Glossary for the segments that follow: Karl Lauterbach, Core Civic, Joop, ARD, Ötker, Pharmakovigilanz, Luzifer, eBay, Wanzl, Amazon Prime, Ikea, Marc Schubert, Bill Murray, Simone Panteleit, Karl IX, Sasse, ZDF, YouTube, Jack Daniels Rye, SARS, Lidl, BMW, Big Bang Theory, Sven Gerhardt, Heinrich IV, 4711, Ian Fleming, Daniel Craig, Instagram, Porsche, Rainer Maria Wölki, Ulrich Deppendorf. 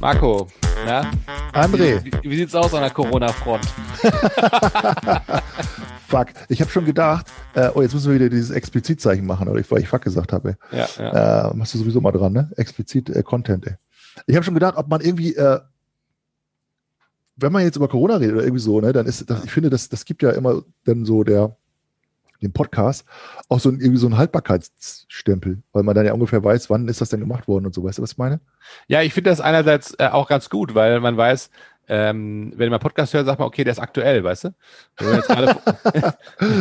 Marco, na? André. Wie sieht's aus an der Corona-Front? Fuck. Ich habe schon gedacht, oh, jetzt müssen wir wieder dieses Explizitzeichen machen, weil ich Fuck gesagt habe. Ja. Machst du sowieso mal dran, ne? Explizit Content, ey. Ich habe schon gedacht, ob man irgendwie, wenn man jetzt über Corona redet oder irgendwie so, ne, dann ist das, ich finde, das gibt ja immer dann so den Podcast auch so irgendwie so einen Haltbarkeitsstempel, weil man dann ja ungefähr weiß, wann ist das denn gemacht worden und so. Weißt du, was ich meine? Ja, ich finde das einerseits auch ganz gut, weil man weiß, wenn man Podcast hört, sagt man, okay, der ist aktuell, weißt du? Wenn du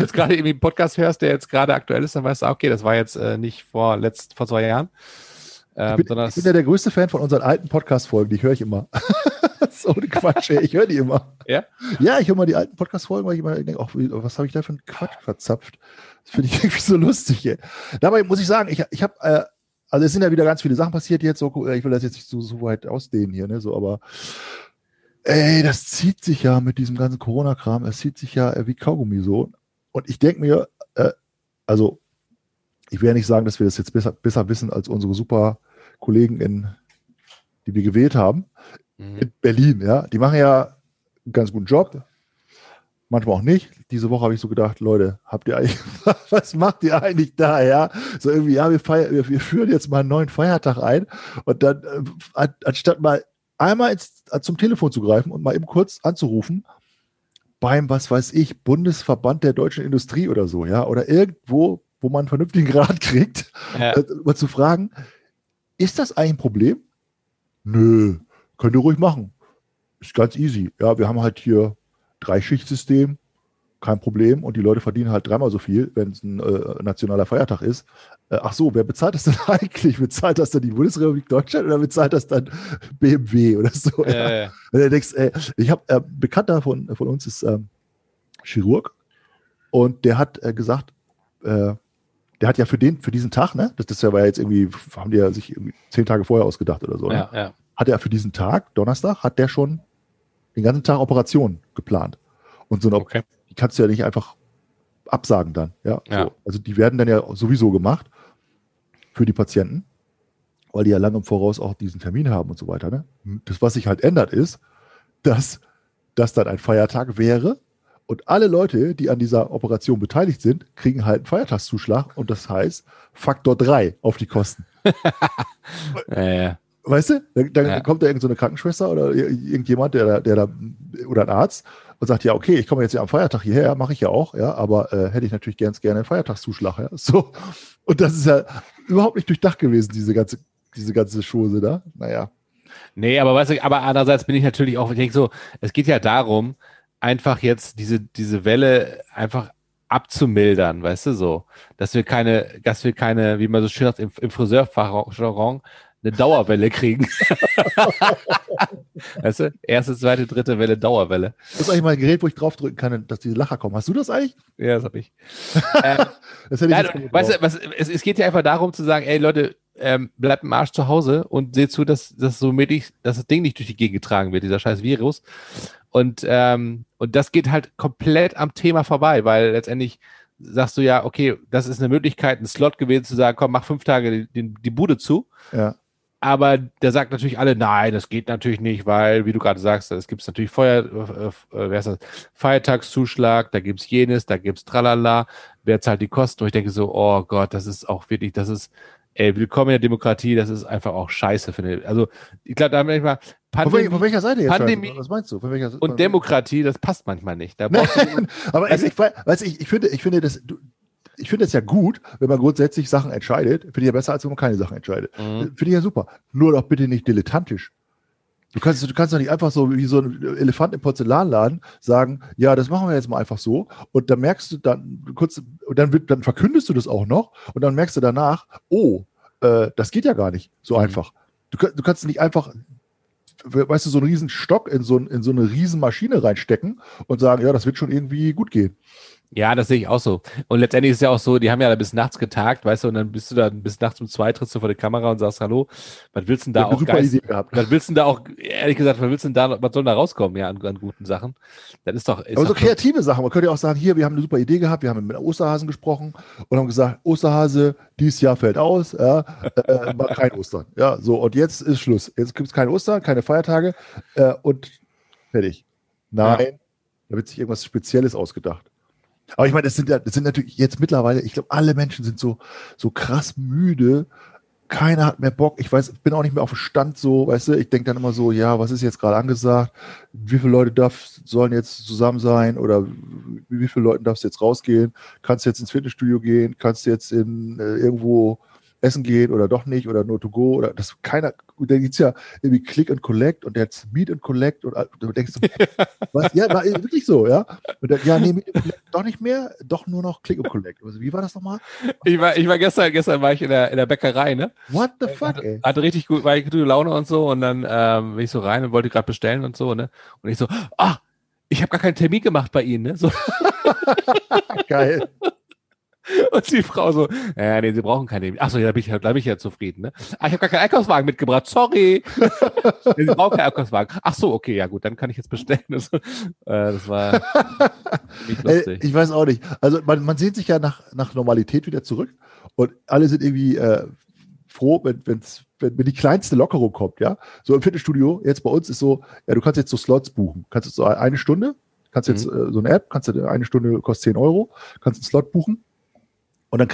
jetzt gerade irgendwie einen Podcast hörst, der jetzt gerade aktuell ist, dann weißt du, okay, das war jetzt nicht vor 2 Jahren. Ich bin ja der größte Fan von unseren alten Podcast-Folgen, die höre ich immer. So ein Quatsch, ey. Ich höre die immer. Ja? Ja, ich höre mal die alten Podcast-Folgen, weil ich immer denke, was habe ich da für einen Quatsch verzapft? Das finde ich irgendwie so lustig, ey. Dabei muss ich sagen, ich habe... also es sind ja wieder ganz viele Sachen passiert jetzt. So, ich will das jetzt nicht so weit ausdehnen hier, ne? So, aber... Ey, das zieht sich ja mit diesem ganzen Corona-Kram. Es zieht sich ja wie Kaugummi so. Und ich denke mir, also ich will ja nicht sagen, dass wir das jetzt besser wissen als unsere super Kollegen, die wir gewählt haben, in Berlin. Ja, die machen ja einen ganz guten Job. Manchmal auch nicht. Diese Woche habe ich so gedacht, Leute, habt ihr eigentlich, was macht ihr eigentlich da? Ja, so irgendwie, ja, wir führen jetzt mal einen neuen Feiertag ein und dann anstatt mal einmal zum Telefon zu greifen und mal eben kurz anzurufen beim, was weiß ich, Bundesverband der deutschen Industrie oder so, ja, oder irgendwo, wo man einen vernünftigen Rat kriegt, ja. Mal zu fragen, ist das eigentlich ein Problem? Nö, könnt ihr ruhig machen. Ist ganz easy. Ja, wir haben halt hier 3-Schicht-System, kein Problem, und die Leute verdienen halt 3-mal so viel, wenn es ein nationaler Feiertag ist. Ach so, wer bezahlt das denn eigentlich? Bezahlt das dann die Bundesrepublik Deutschland oder bezahlt das dann BMW oder so? Ja. Wenn du denkst, ey, ich habe ein Bekannter von uns ist Chirurg, und der hat gesagt, der hat ja für diesen Tag, ne, das war ja jetzt irgendwie, haben die ja sich irgendwie 10 Tage vorher ausgedacht oder so, ne? Ja. Hat er für diesen Tag, Donnerstag, hat der schon den ganzen Tag Operationen geplant. Und so eine kannst du ja nicht einfach absagen dann. Ja. So. Also die werden dann ja sowieso gemacht für die Patienten, weil die ja lange im Voraus auch diesen Termin haben und so weiter. Ne? Das, was sich halt ändert, ist, dass das dann ein Feiertag wäre und alle Leute, die an dieser Operation beteiligt sind, kriegen halt einen Feiertagszuschlag, und das heißt Faktor 3 auf die Kosten. Ja. Weißt du, dann kommt da irgend so eine Krankenschwester oder irgendjemand, der da oder ein Arzt, und sagt, ja, okay, ich komme jetzt ja am Feiertag hierher, mache ich ja auch, ja, aber hätte ich natürlich gerne einen Feiertagszuschlag, ja, so. Und das ist ja überhaupt nicht durchdacht gewesen, diese ganze Chose da, naja. Nee, aber weißt du, aber andererseits bin ich natürlich auch, ich denke so, es geht ja darum, einfach jetzt diese Welle einfach abzumildern, weißt du, so, dass wir keine, wie man so schön sagt, im Friseurfachrestaurant, eine Dauerwelle kriegen. Weißt du? Erste, zweite, dritte Welle, Dauerwelle. Das ist eigentlich mal ein Gerät, wo ich draufdrücken kann, dass diese Lacher kommen. Hast du das eigentlich? Ja, das habe ich. Das hätte ich nicht. Weißt du, es geht ja einfach darum zu sagen, ey Leute, bleibt im Arsch zu Hause und seht zu, dass das Ding nicht durch die Gegend getragen wird, dieser scheiß Virus. Und das geht halt komplett am Thema vorbei, weil letztendlich sagst du ja, okay, das ist eine Möglichkeit, ein Slot gewesen zu sagen, komm, mach 5 Tage die Bude zu. Ja. Aber der sagt natürlich alle, nein, das geht natürlich nicht, weil, wie du gerade sagst, es gibt natürlich Feiertagszuschlag, da gibt es jenes, da gibt es Tralala, wer zahlt die Kosten? Und ich denke so, oh Gott, das ist auch wirklich, das ist, ey, willkommen in der Demokratie, das ist einfach auch scheiße, finde ich. Also, ich glaube, da haben wir manchmal von welcher Seite jetzt? Pandemie, was meinst du? Von welcher Seite? Und Demokratie, das passt manchmal nicht. Da brauchst du, aber ich finde es ja gut, wenn man grundsätzlich Sachen entscheidet. Finde ich ja besser, als wenn man keine Sachen entscheidet. Mhm. Finde ich ja super. Nur doch bitte nicht dilettantisch. Du kannst doch nicht einfach so wie so ein Elefant im Porzellanladen sagen, ja, das machen wir jetzt mal einfach so. Und dann merkst du dann kurz, und dann verkündest du das auch noch. Und dann merkst du danach, oh, das geht ja gar nicht so einfach. Du kannst nicht einfach, weißt du, so einen riesen Stock in so eine riesen Maschine reinstecken und sagen, ja, das wird schon irgendwie gut gehen. Ja, das sehe ich auch so. Und letztendlich ist es ja auch so, die haben ja da bis nachts getagt, weißt du, und dann bist du da bis nachts um 2 trittst du vor die Kamera und sagst, hallo, was willst du denn da auch, was willst du denn da auch, ehrlich gesagt, was soll da rauskommen, ja, an guten Sachen? Das ist doch... Aber so kreative Sachen, man könnte ja auch sagen, hier, wir haben eine super Idee gehabt, wir haben mit Osterhasen gesprochen und haben gesagt, Osterhase, dieses Jahr fällt aus, ja, kein Ostern, ja, so, und jetzt ist Schluss. Jetzt gibt es kein Ostern, keine Feiertage und fertig. Nein, ja. Da wird sich irgendwas Spezielles ausgedacht. Aber ich meine, das sind natürlich jetzt mittlerweile, ich glaube, alle Menschen sind so krass müde. Keiner hat mehr Bock. Ich weiß, ich bin auch nicht mehr auf dem Stand so, weißt du, ich denke dann immer so, ja, was ist jetzt gerade angesagt? Wie viele Leute sollen jetzt zusammen sein? Oder mit wie vielen Leuten darfst du jetzt rausgehen? Kannst du jetzt ins Fitnessstudio gehen? Kannst du jetzt irgendwo essen gehen oder doch nicht? Oder nur to go? Oder das keiner, da gibt es ja irgendwie Click and Collect und jetzt Meet and Collect und da denkst du, was? Ja, war wirklich so, ja? Und dann, ja, nee, Meet and Collect doch nicht mehr, doch nur noch Click and Collect. Also, wie war das nochmal? Ich war gestern war ich in der Bäckerei, ne? What the fuck, ey? Hatte richtig gut, war ich gute Laune und so und dann bin ich so rein und wollte gerade bestellen und so, ne? Und ich so, ich habe gar keinen Termin gemacht bei Ihnen, ne? So. Geil. Und die Frau so, nee, sie brauchen keine. Achso, ja, da bin ich ja zufrieden, ne? Ich habe gar keinen Einkaufswagen mitgebracht, sorry. Nee, sie brauchen keinen Einkaufswagen. Achso, okay, ja gut, dann kann ich jetzt bestellen. Das war nicht lustig. Ich weiß auch nicht. Also man sehnt sich ja nach Normalität wieder zurück und alle sind irgendwie froh, wenn die kleinste Lockerung kommt, ja? So im Fitnessstudio, jetzt bei uns ist so, ja, du kannst jetzt so Slots buchen. Kannst jetzt so eine Stunde, kannst jetzt so eine App, kannst du eine Stunde, kostet 10 Euro, kannst einen Slot buchen. Und dann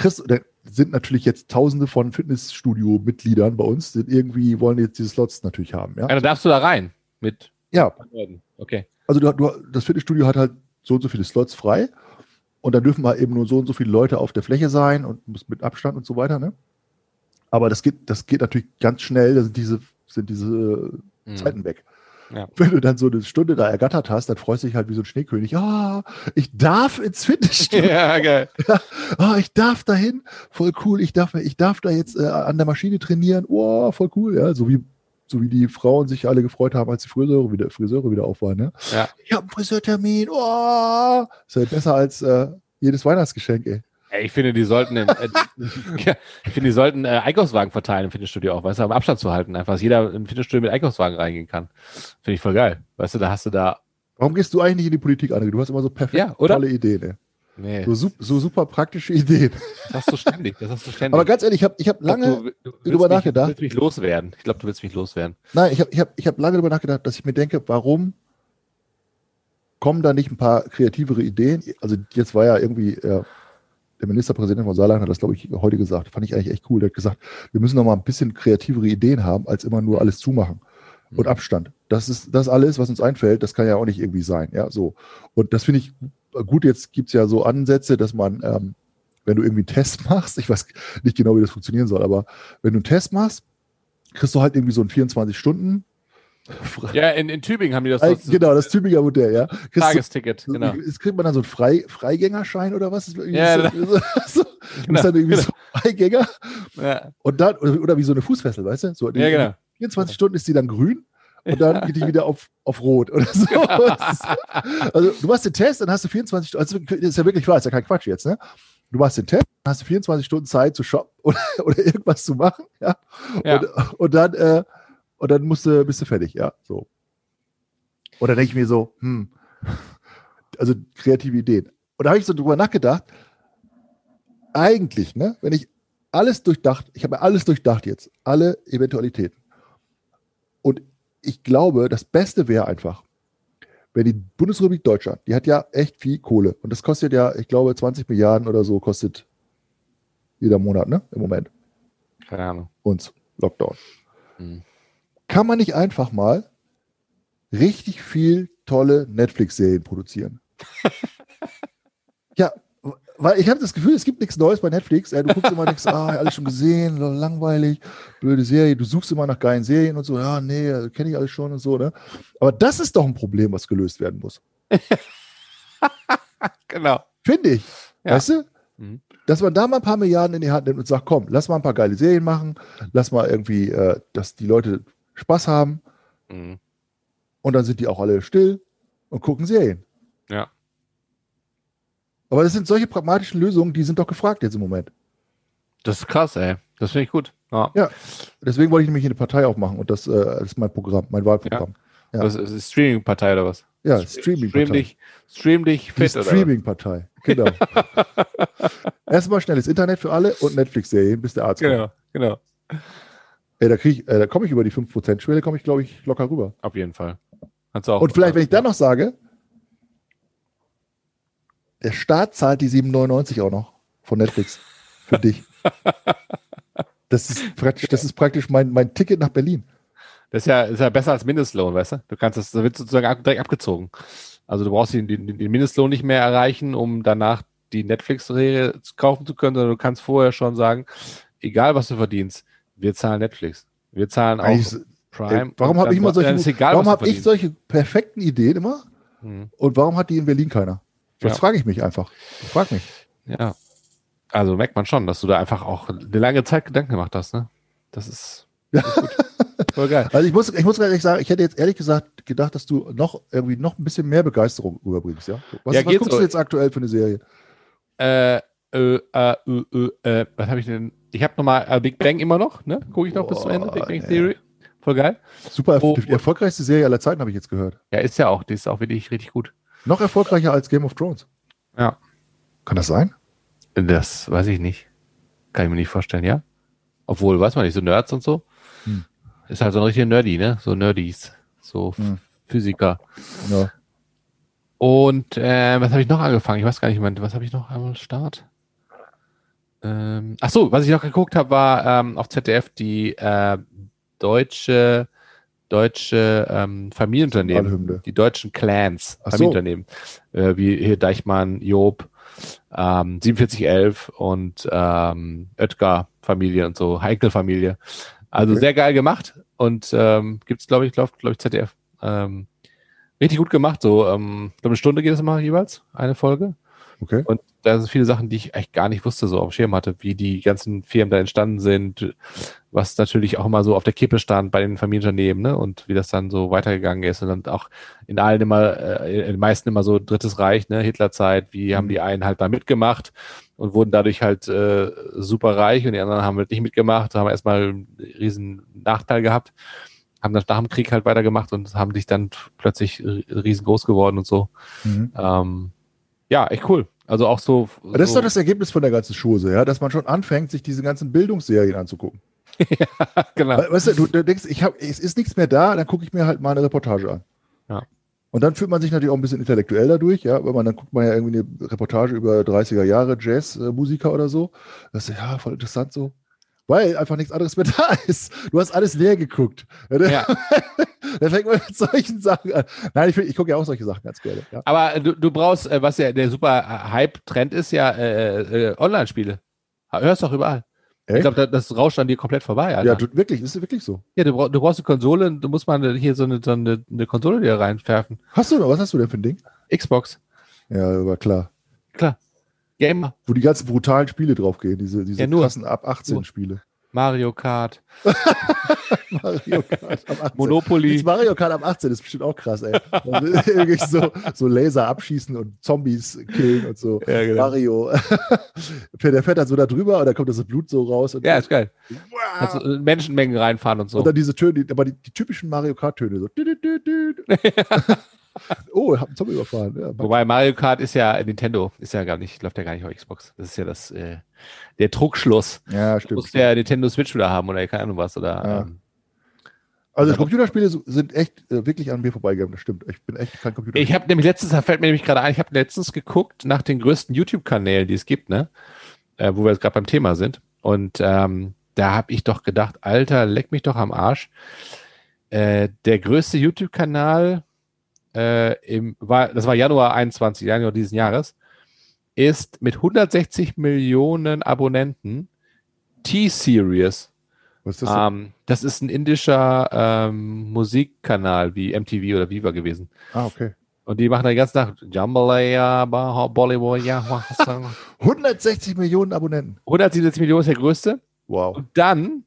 sind natürlich jetzt Tausende von Fitnessstudio-Mitgliedern bei uns, die irgendwie wollen jetzt diese Slots natürlich haben. Ja, dann darfst du da rein mit. Ja. Okay. Also das Fitnessstudio hat halt so und so viele Slots frei und dann dürfen halt eben nur so und so viele Leute auf der Fläche sein und muss mit Abstand und so weiter. Ne? Aber das geht natürlich ganz schnell. Da sind diese Zeiten weg. Ja. Wenn du dann so eine Stunde da ergattert hast, dann freust du dich halt wie so ein Schneekönig. Ich darf ins Fitnessstudio. Ja, geil. Ich darf da hin. Voll cool. Ich darf da jetzt an der Maschine trainieren. Oh, voll cool. Ja, so wie die Frauen sich alle gefreut haben, als die Friseure wieder auf waren. Ne? Ja. Ich habe einen Friseurtermin. Oh, ist halt besser als jedes Weihnachtsgeschenk, ey. Ich finde, die sollten Einkaufswagen verteilen im Fitnessstudio auch, weißt du, um Abstand zu halten. Einfach, dass jeder im Fitnessstudio mit Einkaufswagen reingehen kann. Finde ich voll geil. Weißt du, da hast du da... Warum gehst du eigentlich nicht in die Politik, Anne? Du hast immer so perfekt tolle Ideen, ey. Nee. So super praktische Ideen. Das hast du ständig. Aber ganz ehrlich, ich hab lange darüber nachgedacht. Du willst mich loswerden. Ich glaube, du willst mich loswerden. Nein, ich hab lange darüber nachgedacht, dass ich mir denke, warum kommen da nicht ein paar kreativere Ideen? Also jetzt war ja irgendwie... Der Ministerpräsident von Saarland hat das, glaube ich, heute gesagt. Fand ich eigentlich echt cool. Der hat gesagt, wir müssen noch mal ein bisschen kreativere Ideen haben, als immer nur alles zumachen und Abstand. Das ist das alles, was uns einfällt. Das kann ja auch nicht irgendwie sein. Ja, so. Und das finde ich gut. Jetzt gibt es ja so Ansätze, dass man, wenn du irgendwie einen Test machst, ich weiß nicht genau, wie das funktionieren soll, aber wenn du einen Test machst, kriegst du halt irgendwie so einen 24-Stunden- Ja, in Tübingen haben die das. Genau, das Tübinger Modell, ja. Tagesticket, genau. Jetzt kriegt man dann so einen Freigängerschein oder was? Ja, so, genau, ist dann irgendwie so ein Freigänger. Ja. Und dann, oder wie so eine Fußfessel, weißt du? So, ja, genau. 24 Stunden ist die dann grün und dann geht die wieder auf rot oder so. Also du machst den Test, dann hast du 24 Stunden, also das ist ja wirklich wahr, ist ja kein Quatsch jetzt, ne? Du machst den Test, dann hast du 24 Stunden Zeit zu shoppen oder irgendwas zu machen, ja. Ja. Und dann, bist du fertig, ja, so. Und dann denke ich mir so, also kreative Ideen. Und da habe ich so drüber nachgedacht, eigentlich, ne, wenn ich alles durchdacht, ich habe ja alles durchdacht jetzt, alle Eventualitäten. Und ich glaube, das Beste wäre einfach, wenn die Bundesrepublik Deutschland, die hat ja echt viel Kohle und das kostet ja, ich glaube, 20 Milliarden oder so kostet jeder Monat, ne, im Moment. Keine Ahnung. Uns, Lockdown. Mhm. Kann man nicht einfach mal richtig viel tolle Netflix-Serien produzieren? Ja, weil ich habe das Gefühl, es gibt nichts Neues bei Netflix. Du guckst immer nichts, alles schon gesehen, langweilig, blöde Serie. Du suchst immer nach geilen Serien und so, ja, nee, kenne ich alles schon und so, ne? Aber das ist doch ein Problem, was gelöst werden muss. Genau. Finde ich. Ja. Weißt du? Mhm. Dass man da mal ein paar Milliarden in die Hand nimmt und sagt, komm, lass mal ein paar geile Serien machen, lass mal irgendwie, dass die Leute Spaß haben. Mhm. Und dann sind die auch alle still und gucken Serien. Ja. Aber das sind solche pragmatischen Lösungen, die sind doch gefragt jetzt im Moment. Das ist krass, ey. Das finde ich gut. Ja. Ja, deswegen wollte ich nämlich eine Partei aufmachen und das ist mein Programm, mein Wahlprogramm. Ja. Ja. Das ist Streaming-Partei oder was? Ja, Streaming-Partei. Stream dich fit, oder? Streaming-Partei, genau. Erstmal schnelles Internet für alle und Netflix-Serien, bis der Arzt kommt. Genau. Ey, da komme ich über die 5%-Schwelle, komme ich, glaube ich, locker rüber. Auf jeden Fall. Auch und vielleicht, wenn ich dann noch sage, der Staat zahlt die 7,99 auch noch von Netflix für dich. Das ist praktisch mein Ticket nach Berlin. Das ist ja besser als Mindestlohn, weißt du? Da wird sozusagen direkt abgezogen. Also du brauchst den Mindestlohn nicht mehr erreichen, um danach die Netflix-Serie kaufen zu können, sondern du kannst vorher schon sagen, egal was du verdienst, wir zahlen Netflix. Wir zahlen auch Prime. Ey, warum habe ich immer solche perfekten Ideen immer? Hm. Und warum hat die in Berlin keiner? Das frage ich mich einfach. Ich frage mich. Ja. Also merkt man schon, dass du da einfach auch eine lange Zeit Gedanken gemacht hast, ne? Das ist gut. Voll geil. Also ich muss ehrlich sagen, ich hätte jetzt ehrlich gesagt gedacht, dass du noch ein bisschen mehr Begeisterung rüberbringst, ja? Was guckst du jetzt aktuell für eine Serie? Was habe ich denn? Ich habe nochmal Big Bang immer noch, ne? Gucke ich noch bis zum Ende, Big Bang Theory. Voll geil. Super, die erfolgreichste Serie aller Zeiten, habe ich jetzt gehört. Ja, ist ja auch. Die ist auch wirklich richtig gut. Noch erfolgreicher als Game of Thrones. Ja. Kann das sein? Das weiß ich nicht. Kann ich mir nicht vorstellen, ja? Obwohl, weiß man nicht, so Nerds und so. Hm. Ist halt so ein richtiger Nerdy, ne? So Nerdies. So Physiker. Ja. Und was habe ich noch angefangen? Ich weiß gar nicht, was habe ich noch am Start? Achso, was ich noch geguckt habe, war auf ZDF die deutsche Familienunternehmen, die deutschen Clans, Familienunternehmen, wie hier Deichmann, Joop, 4711 und Ötker Familie und so, Heikel-Familie. Also sehr geil gemacht und gibt's, glaube ich, ZDF. Richtig gut gemacht, so eine Stunde geht es immer jeweils, eine Folge. Okay. Und da sind viele Sachen, die ich echt gar nicht wusste, so auf dem Schirm hatte, wie die ganzen Firmen da entstanden sind, was natürlich auch immer so auf der Kippe stand bei den Familienunternehmen, ne? Und wie das dann so weitergegangen ist und dann auch in den meisten immer so Drittes Reich, ne? Hitlerzeit, wie haben die einen halt da mitgemacht und wurden dadurch halt super reich und die anderen haben halt nicht mitgemacht, haben erstmal einen riesen Nachteil gehabt, haben dann nach dem Krieg halt weitergemacht und haben sich dann plötzlich riesengroß geworden und so. Mhm. Ja, echt cool. Also auch so. Das ist doch das Ergebnis von der ganzen Chose, ja, dass man schon anfängt, sich diese ganzen Bildungsserien anzugucken. Ja, genau. Weißt du, du denkst, es ist nichts mehr da, dann gucke ich mir halt mal eine Reportage an. Ja. Und dann fühlt man sich natürlich auch ein bisschen intellektuell dadurch, ja, weil dann guckt man ja irgendwie eine Reportage über 30er Jahre Jazzmusiker oder so. Das ist ja voll interessant so. Weil einfach nichts anderes mehr da ist. Du hast alles leer geguckt. Ja. Da fängt man mit solchen Sachen an. Nein, ich gucke ja auch solche Sachen ganz gerne. Ja. Aber du brauchst, was ja der super Hype-Trend ist, ja Online-Spiele. Hörst doch überall. Echt? Ich glaube, das rauscht an dir komplett vorbei. Alter. Ja, wirklich, ist wirklich so. Ja, du brauchst eine Konsole, du musst mal hier so eine Konsole dir reinwerfen. Hast du noch? Was hast du denn für ein Ding? Xbox. Ja, aber klar. Klar. Gamer. Wo die ganzen brutalen Spiele draufgehen, diese krassen Ab-18-Spiele. Mario Kart. Mario Kart ab 18. Monopoly. Jetzt Mario Kart ab 18 ist bestimmt auch krass, ey. Wirklich so Laser abschießen und Zombies killen und so. Ja, genau. Mario. Der fährt dann so da drüber und dann kommt das Blut so raus. Und ja, ist geil. Wow. Also Menschenmengen reinfahren und so. Und dann diese Töne, aber die typischen Mario Kart-Töne. So. Oh, ich hab einen Zombie überfahren. Ja, wobei Mario Kart ist ja Nintendo, läuft ja gar nicht auf Xbox. Das ist ja der Trugschluss. Ja, stimmt. Muss der Nintendo Switch wieder haben oder keine Ahnung was. Oder, ja. Also Computerspiele sind echt wirklich an mir vorbeigegangen, das stimmt. Ich bin echt kein Computerspieler. Ich habe nämlich letztens geguckt nach den größten YouTube-Kanälen, die es gibt, ne? Wo wir jetzt gerade beim Thema sind. Und da habe ich doch gedacht, Alter, leck mich doch am Arsch. Der größte YouTube-Kanal... das war Januar 21, Januar diesen Jahres, ist mit 160 Millionen Abonnenten T-Series. Was ist das denn? Das ist ein indischer Musikkanal wie MTV oder Viva gewesen. Ah, okay. Und die machen da die ganze Nacht Jambalaya, Bollywood, ja. 160 Millionen Abonnenten. 167 Millionen ist der größte. Wow. Und dann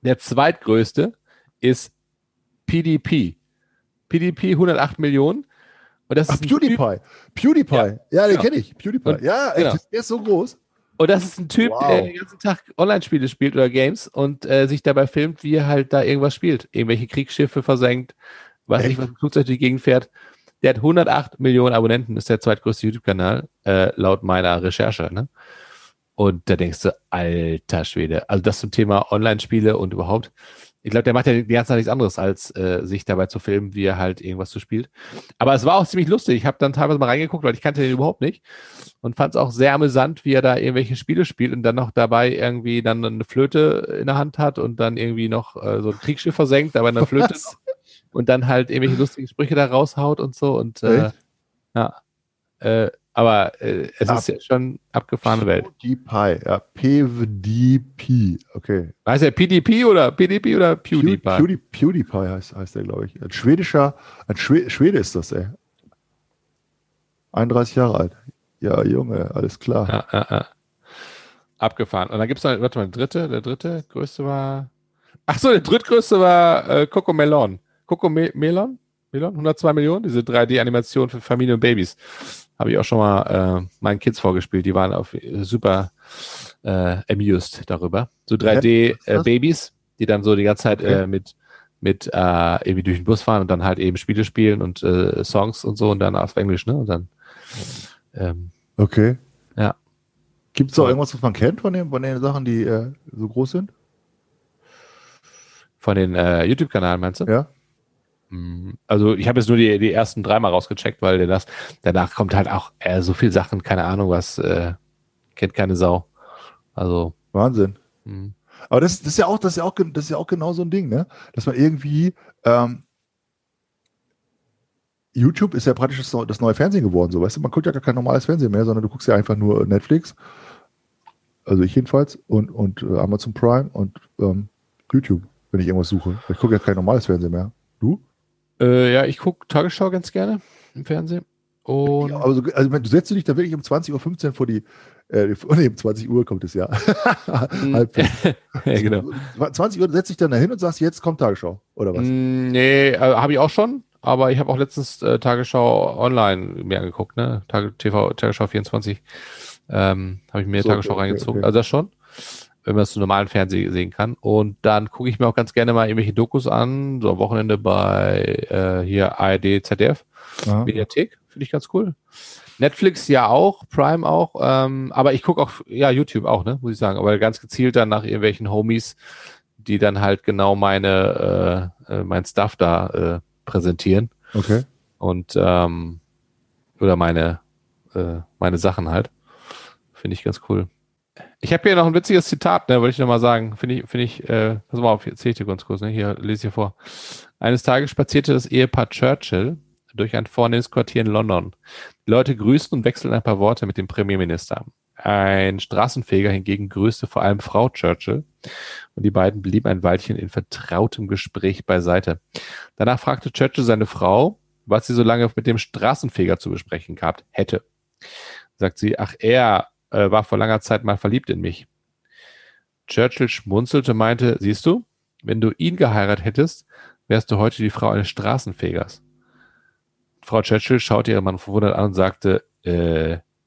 der zweitgrößte ist PewDiePie. PewDiePie 108 Millionen Und das ist PewDiePie. PewDiePie. Ja, den kenne ich. PewDiePie. Und, ja, echt, der ist so groß. Und das ist ein Typ, der den ganzen Tag Online-Spiele spielt oder Games und sich dabei filmt, wie er halt da irgendwas spielt. Irgendwelche Kriegsschiffe versenkt, weiß nicht, was im Flugzeug durch die Gegend fährt. Der hat 108 Millionen Abonnenten, ist der zweitgrößte YouTube-Kanal, laut meiner Recherche. Ne? Und da denkst du, alter Schwede, also das zum Thema Online-Spiele und überhaupt. Ich glaube, der macht ja die ganze Zeit nichts anderes, als sich dabei zu filmen, wie er halt irgendwas so spielt. Aber es war auch ziemlich lustig. Ich habe dann teilweise mal reingeguckt, weil ich kannte den überhaupt nicht. Und fand es auch sehr amüsant, wie er da irgendwelche Spiele spielt und dann noch dabei irgendwie dann eine Flöte in der Hand hat und dann irgendwie noch so ein Kriegsschiff versenkt, aber eine Flöte noch. Und dann halt irgendwelche lustigen Sprüche da raushaut und so. Und ja, aber es ist ja schon abgefahrene Welt. PewDiePie, ja, PewDiePie, okay. Heißt der PDP oder PDP oder PewDiePie? PewDiePie heißt der, glaube ich. Ein Schwede ist das, ey. 31 Jahre alt. Ja, Junge, alles klar. Abgefahren. Und dann gibt es noch, warte mal, der dritte größte war, der drittgrößte war Cocomelon. Cocomelon? 102 Millionen, diese 3D-Animation für Familien und Babys. Habe ich auch schon mal meinen Kids vorgespielt. Die waren auf super amused darüber. So 3D-Babys, die dann so die ganze Zeit mit irgendwie durch den Bus fahren und dann halt eben Spiele spielen und Songs und so und dann auf Englisch, ne? Und dann okay. Ja. Gibt es auch irgendwas, was man kennt von den Sachen, die so groß sind? Von den YouTube-Kanalen, meinst du? Ja. Also ich habe jetzt nur die ersten 3 mal rausgecheckt, weil danach kommt halt auch so viel Sachen, keine Ahnung was, kennt keine Sau. Also Wahnsinn. Aber das ist ja auch genau so ein Ding, ne? Dass man irgendwie YouTube ist ja praktisch das neue Fernsehen geworden, so, weißt du? Man guckt ja gar kein normales Fernsehen mehr, sondern du guckst ja einfach nur Netflix, also ich jedenfalls, und Amazon Prime und YouTube, wenn ich irgendwas suche. Ich gucke ja kein normales Fernsehen mehr. Du? Ja, ich gucke Tagesschau ganz gerne im Fernsehen. Und ja, also du setzt dich da wirklich um 20.15 Uhr vor die. Um 20 Uhr kommt es ja. Ja, genau. 20 Uhr setzt dich dann da hin und sagst, jetzt kommt Tagesschau, oder was? Nee, habe ich auch schon, aber ich habe auch letztens Tagesschau online mir angeguckt, ne? Tagesschau 24. Habe ich mir Tagesschau reingezogen. Okay. Also das schon. Wenn man das im normalen Fernsehen sehen kann. Und dann gucke ich mir auch ganz gerne mal irgendwelche Dokus an, so am Wochenende bei hier ARD, ZDF, Mediathek, finde ich ganz cool. Netflix ja auch, Prime auch, aber ich gucke auch, ja, YouTube auch, ne, muss ich sagen, aber ganz gezielt dann nach irgendwelchen Homies, die dann halt genau mein Stuff da präsentieren. Okay. Und oder meine Sachen halt. Finde ich ganz cool. Ich habe hier noch ein witziges Zitat, ne, wollte ich nochmal sagen. Pass mal auf, erzähl ich dir ganz kurz, ne? Hier, lese ich hier vor. Eines Tages spazierte das Ehepaar Churchill durch ein vornehmes Quartier in London. Die Leute grüßten und wechselten ein paar Worte mit dem Premierminister. Ein Straßenfeger hingegen grüßte vor allem Frau Churchill und die beiden blieben ein Weilchen in vertrautem Gespräch beiseite. Danach fragte Churchill seine Frau, was sie so lange mit dem Straßenfeger zu besprechen gehabt hätte. Sagt sie, ach, er war vor langer Zeit mal verliebt in mich. Churchill schmunzelte und meinte, siehst du, wenn du ihn geheiratet hättest, wärst du heute die Frau eines Straßenfegers. Frau Churchill schaute ihren Mann verwundert an und sagte,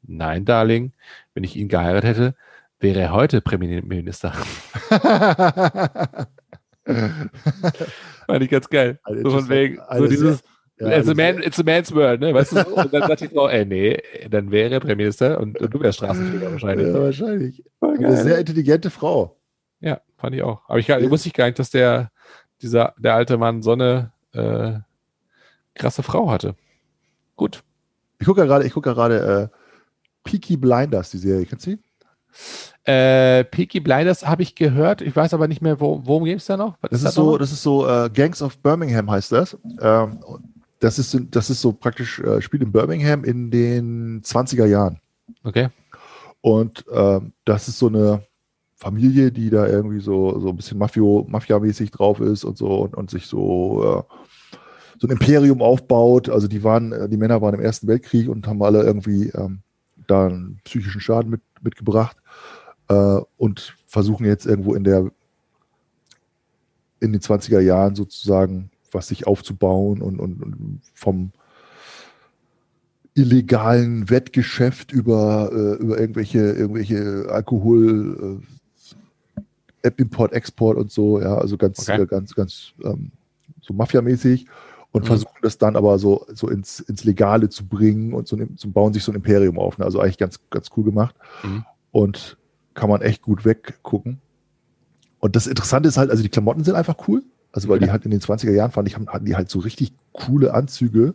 nein, Darling, wenn ich ihn geheiratet hätte, wäre er heute Premierminister. Fand ich ganz geil. So von wegen, so dieses... Ja, it's a man's world, ne? Weißt du so? Und dann sagt die Frau, nee, dann wäre er Premierminister und du wärst Straßenfeger wahrscheinlich. Ja, wahrscheinlich. Eine sehr intelligente Frau. Ja, fand ich auch. Aber ich wusste gar nicht, dass der alte Mann so eine krasse Frau hatte. Gut. Ich gucke ja gerade Peaky Blinders, die Serie. Kennst du die? Peaky Blinders habe ich gehört. Ich weiß aber nicht mehr, worum geht es da noch? Das ist so Gangs of Birmingham heißt das. Das ist so praktisch, spielt in Birmingham in den 20er Jahren. Okay. Und das ist so eine Familie, die da irgendwie so ein bisschen Mafia-mäßig drauf ist und so und sich so ein Imperium aufbaut. Also die Männer waren im Ersten Weltkrieg und haben alle irgendwie da einen psychischen Schaden mitgebracht und versuchen jetzt irgendwo in den 20er Jahren sozusagen was sich aufzubauen und vom illegalen Wettgeschäft über irgendwelche Alkohol, Import, Export und so, ja, also ganz so mafiamäßig und versuchen das dann aber so ins Legale zu bringen und so bauen sich so ein Imperium auf, ne? Also eigentlich ganz, ganz cool gemacht und kann man echt gut weggucken. Und das Interessante ist halt, also die Klamotten sind einfach cool, also weil die halt in den 20er Jahren hatten die halt so richtig coole Anzüge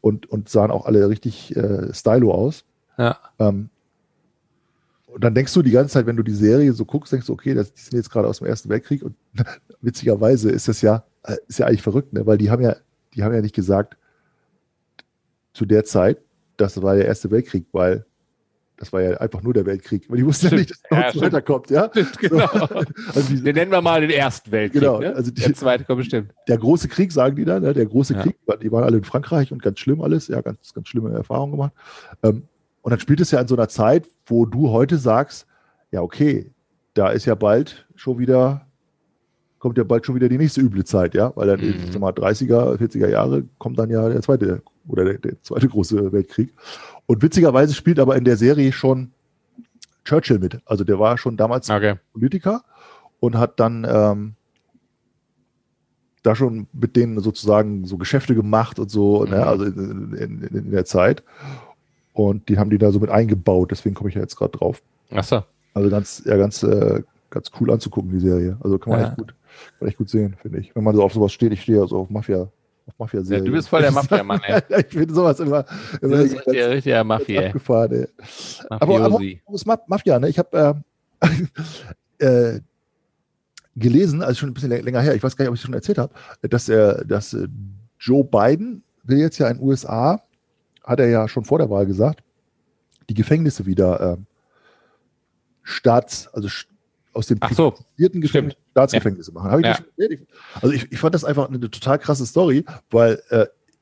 und sahen auch alle richtig stylo aus. Ja. Und dann denkst du die ganze Zeit, wenn du die Serie so guckst, denkst du, okay, die sind jetzt gerade aus dem Ersten Weltkrieg und witzigerweise ist das ja, eigentlich verrückt, ne? Weil die haben ja nicht gesagt, zu der Zeit, das war der Erste Weltkrieg, weil das war ja einfach nur der Weltkrieg. Aber die wussten ja nicht, dass noch ein Zweiter kommt, ja? Stimmt, genau. Also den nennen wir mal den Ersten Weltkrieg. Genau. Ne? Also der Zweite kommt bestimmt. Der große Krieg, sagen die dann, ne? Der große Krieg, die waren alle in Frankreich und ganz schlimm alles, ja, ganz, ganz schlimme Erfahrungen gemacht. Und dann spielt es ja in so einer Zeit, wo du heute sagst, ja, okay, da ist ja kommt ja bald schon wieder die nächste üble Zeit, ja, weil dann sag mal 30er, 40er Jahre kommt dann ja der zweite große Weltkrieg. Und witzigerweise spielt aber in der Serie schon Churchill mit. Also der war schon damals Politiker und hat dann da schon mit denen sozusagen so Geschäfte gemacht und so, ne? Also in der Zeit. Und die haben die da so mit eingebaut, deswegen komme ich ja jetzt gerade drauf. Ach so. Also ganz cool anzugucken, die Serie. Also kann man echt gut sehen, finde ich. Wenn man so auf sowas steht, ich stehe ja so auf Mafia-Serien. Ja, du bist voll der Mafia-Mann, ey. Ich finde sowas immer du bist der richtige Mafia, abgefahren, ey. Aber ist Mafia, ne? Ich habe gelesen, also schon ein bisschen länger her, ich weiß gar nicht, ob ich es schon erzählt habe, dass Joe Biden will jetzt ja in den USA, hat er ja schon vor der Wahl gesagt, die Gefängnisse wieder aus den privatisierten Gefängnissen Staatsgefängnisse machen. Also ich fand das einfach eine total krasse Story, weil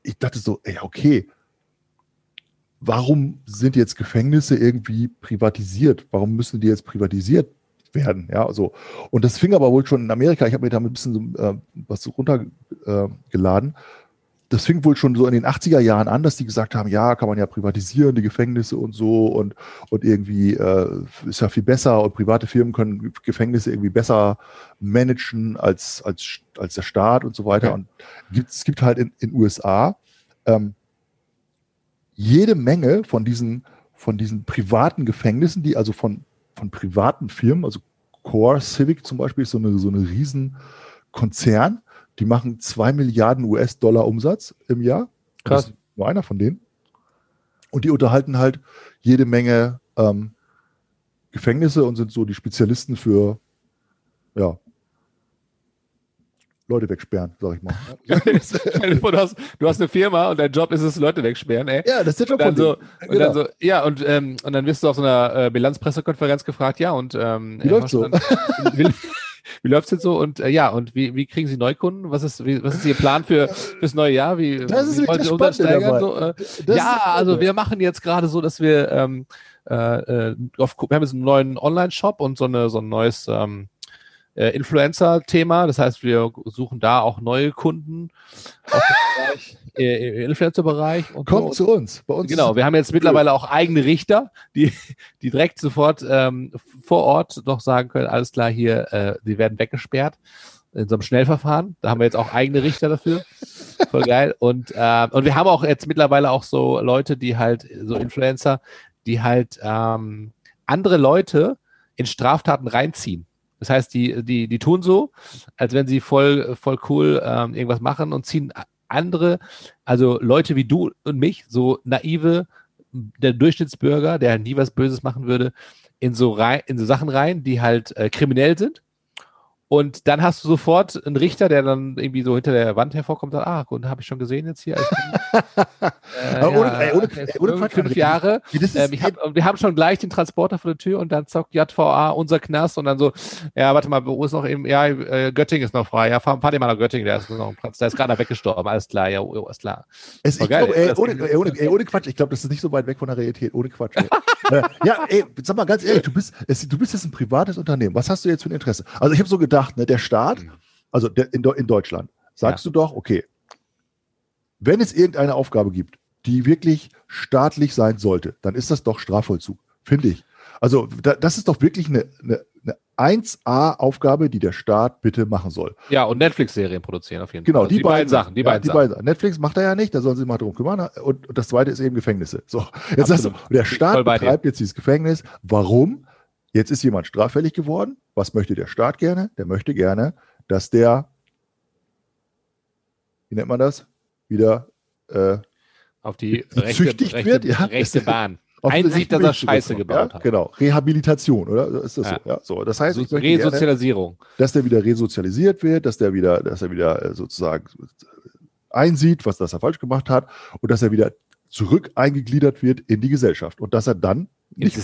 ich dachte so, ey, okay, warum sind jetzt Gefängnisse irgendwie privatisiert? Warum müssen die jetzt privatisiert werden? Ja, so. Und das fing aber wohl schon in Amerika, ich habe mir da ein bisschen was runtergeladen, das fing wohl schon so in den 80er Jahren an, dass die gesagt haben, ja, kann man ja privatisieren, die Gefängnisse und so und irgendwie ist ja viel besser und private Firmen können Gefängnisse irgendwie besser managen als der Staat und so weiter. Ja. Und es gibt halt in den USA jede Menge von diesen privaten Gefängnissen, die also von privaten Firmen, also Core Civic zum Beispiel, ist so eine Riesenkonzern. Die machen 2 Milliarden US-Dollar Umsatz im Jahr. Krass. Das ist nur einer von denen. Und die unterhalten halt jede Menge Gefängnisse und sind so die Spezialisten für, ja, Leute wegsperren, sag ich mal. Du hast eine Firma und dein Job ist es, Leute wegsperren, ey. Ja, das ist der Job von dir. Und dann wirst du auf so einer Bilanzpressekonferenz gefragt, ja, und wie läuft's so? Wie läuft es jetzt so? Und wie kriegen Sie Neukunden? Was ist Ihr Plan fürs neue Jahr? Wie wollen Sie Umsatz steigern? So, wir machen jetzt gerade so, dass wir wir haben jetzt einen neuen Online-Shop und so ein neues Influencer-Thema. Das heißt, wir suchen da auch neue Kunden auf im Influencer-Bereich. Kommt zu uns. Bei uns. Genau, wir haben jetzt mittlerweile auch eigene Richter, die direkt sofort vor Ort noch sagen können, alles klar, hier, die werden weggesperrt in so einem Schnellverfahren. Da haben wir jetzt auch eigene Richter dafür. Voll geil. Und wir haben auch jetzt mittlerweile auch so Leute, die halt, so Influencer, die halt andere Leute in Straftaten reinziehen. Das heißt, die tun so, als wenn sie voll cool irgendwas machen und ziehen andere, also Leute wie du und mich, so naive, der Durchschnittsbürger, der nie was Böses machen würde, in so Sachen rein, die halt kriminell sind. Und dann hast du sofort einen Richter, der dann irgendwie so hinter der Wand hervorkommt und sagt, und habe ich schon gesehen jetzt hier. Ohne 5 Jahre. Wir haben schon gleich den Transporter vor der Tür und dann zockt JVA unser Knast und dann so, ja, warte mal, wo ist noch eben, ja, Göttingen ist noch frei, ja, fahr den mal nach Göttingen, da ist noch ein Platz, da ist gerade weggestorben, alles klar, ja, alles klar. Ohne Quatsch, ich glaube, das ist nicht so weit weg von der Realität, ohne Quatsch. Ja, ey, sag mal ganz ehrlich, du bist jetzt ein privates Unternehmen, was hast du jetzt für ein Interesse? Also ich habe so gedacht, der Staat, also in Deutschland, sagst du doch, okay, wenn es irgendeine Aufgabe gibt, die wirklich staatlich sein sollte, dann ist das doch Strafvollzug, finde ich. Also das ist doch wirklich eine 1A-Aufgabe, die der Staat bitte machen soll. Ja, und Netflix-Serien produzieren auf jeden Fall. Genau, also die beiden Sachen. Netflix macht er ja nicht, da sollen sie mal drum kümmern. Und das zweite ist eben Gefängnisse. So, jetzt sagst du, der Staat betreibt jetzt dieses Gefängnis. Warum? Jetzt ist jemand straffällig geworden. Was möchte der Staat gerne? Der möchte gerne, dass der, wie nennt man das, wieder auf die rechte Bahn. Einsicht, dass er Scheiße gebaut hat. Genau, Rehabilitation, oder? Ist das so? Ja, so. Das heißt, Resozialisierung. Gerne, dass der wieder resozialisiert wird, dass er wieder sozusagen einsieht, was er falsch gemacht hat und dass er wieder zurück eingegliedert wird in die Gesellschaft und dass er dann und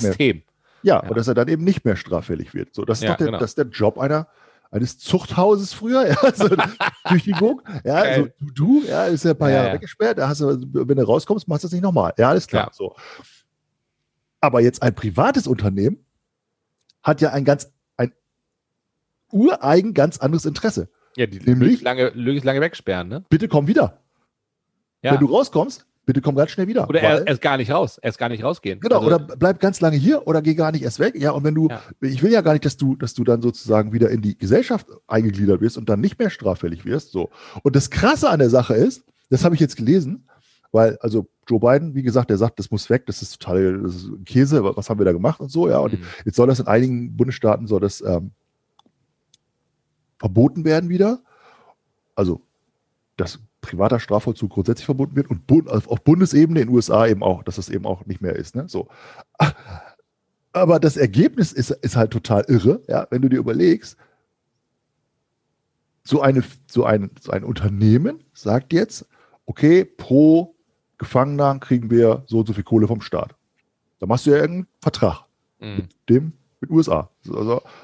dass er dann eben nicht mehr straffällig wird. So, das ist doch der Job eines Zuchthauses früher, ja, so Tüchtigung, ja, so ist ja ein paar Jahre weggesperrt, da hast du, wenn du rauskommst, machst du das nicht nochmal. Ja, alles klar. Ja. So. Aber jetzt ein privates Unternehmen hat ja ein ureigen ganz anderes Interesse. Ja, die möglichst lange wegsperren, ne? Bitte komm wieder. Ja. Wenn du rauskommst, bitte komm ganz schnell wieder. Oder erst gar nicht raus, erst gar nicht rausgehen. Genau, also, oder bleib ganz lange hier oder geh gar nicht erst weg. Ja, und wenn du, ich will ja gar nicht, dass du dann sozusagen wieder in die Gesellschaft eingegliedert wirst und dann nicht mehr straffällig wirst. So. Und das Krasse an der Sache ist, das habe ich jetzt gelesen, weil, also Joe Biden, wie gesagt, der sagt, das muss weg, das ist Käse, was haben wir da gemacht und so, ja. Und jetzt soll das in einigen Bundesstaaten verboten werden wieder. Also das privater Strafvollzug grundsätzlich verboten wird und auf Bundesebene in den USA eben auch, dass das eben auch nicht mehr ist. Ne? So. Aber das Ergebnis ist halt total irre, ja? Wenn du dir überlegst, so ein Unternehmen sagt jetzt, okay, pro Gefangener kriegen wir so viel Kohle vom Staat. Da machst du ja irgendeinen Vertrag mit USA.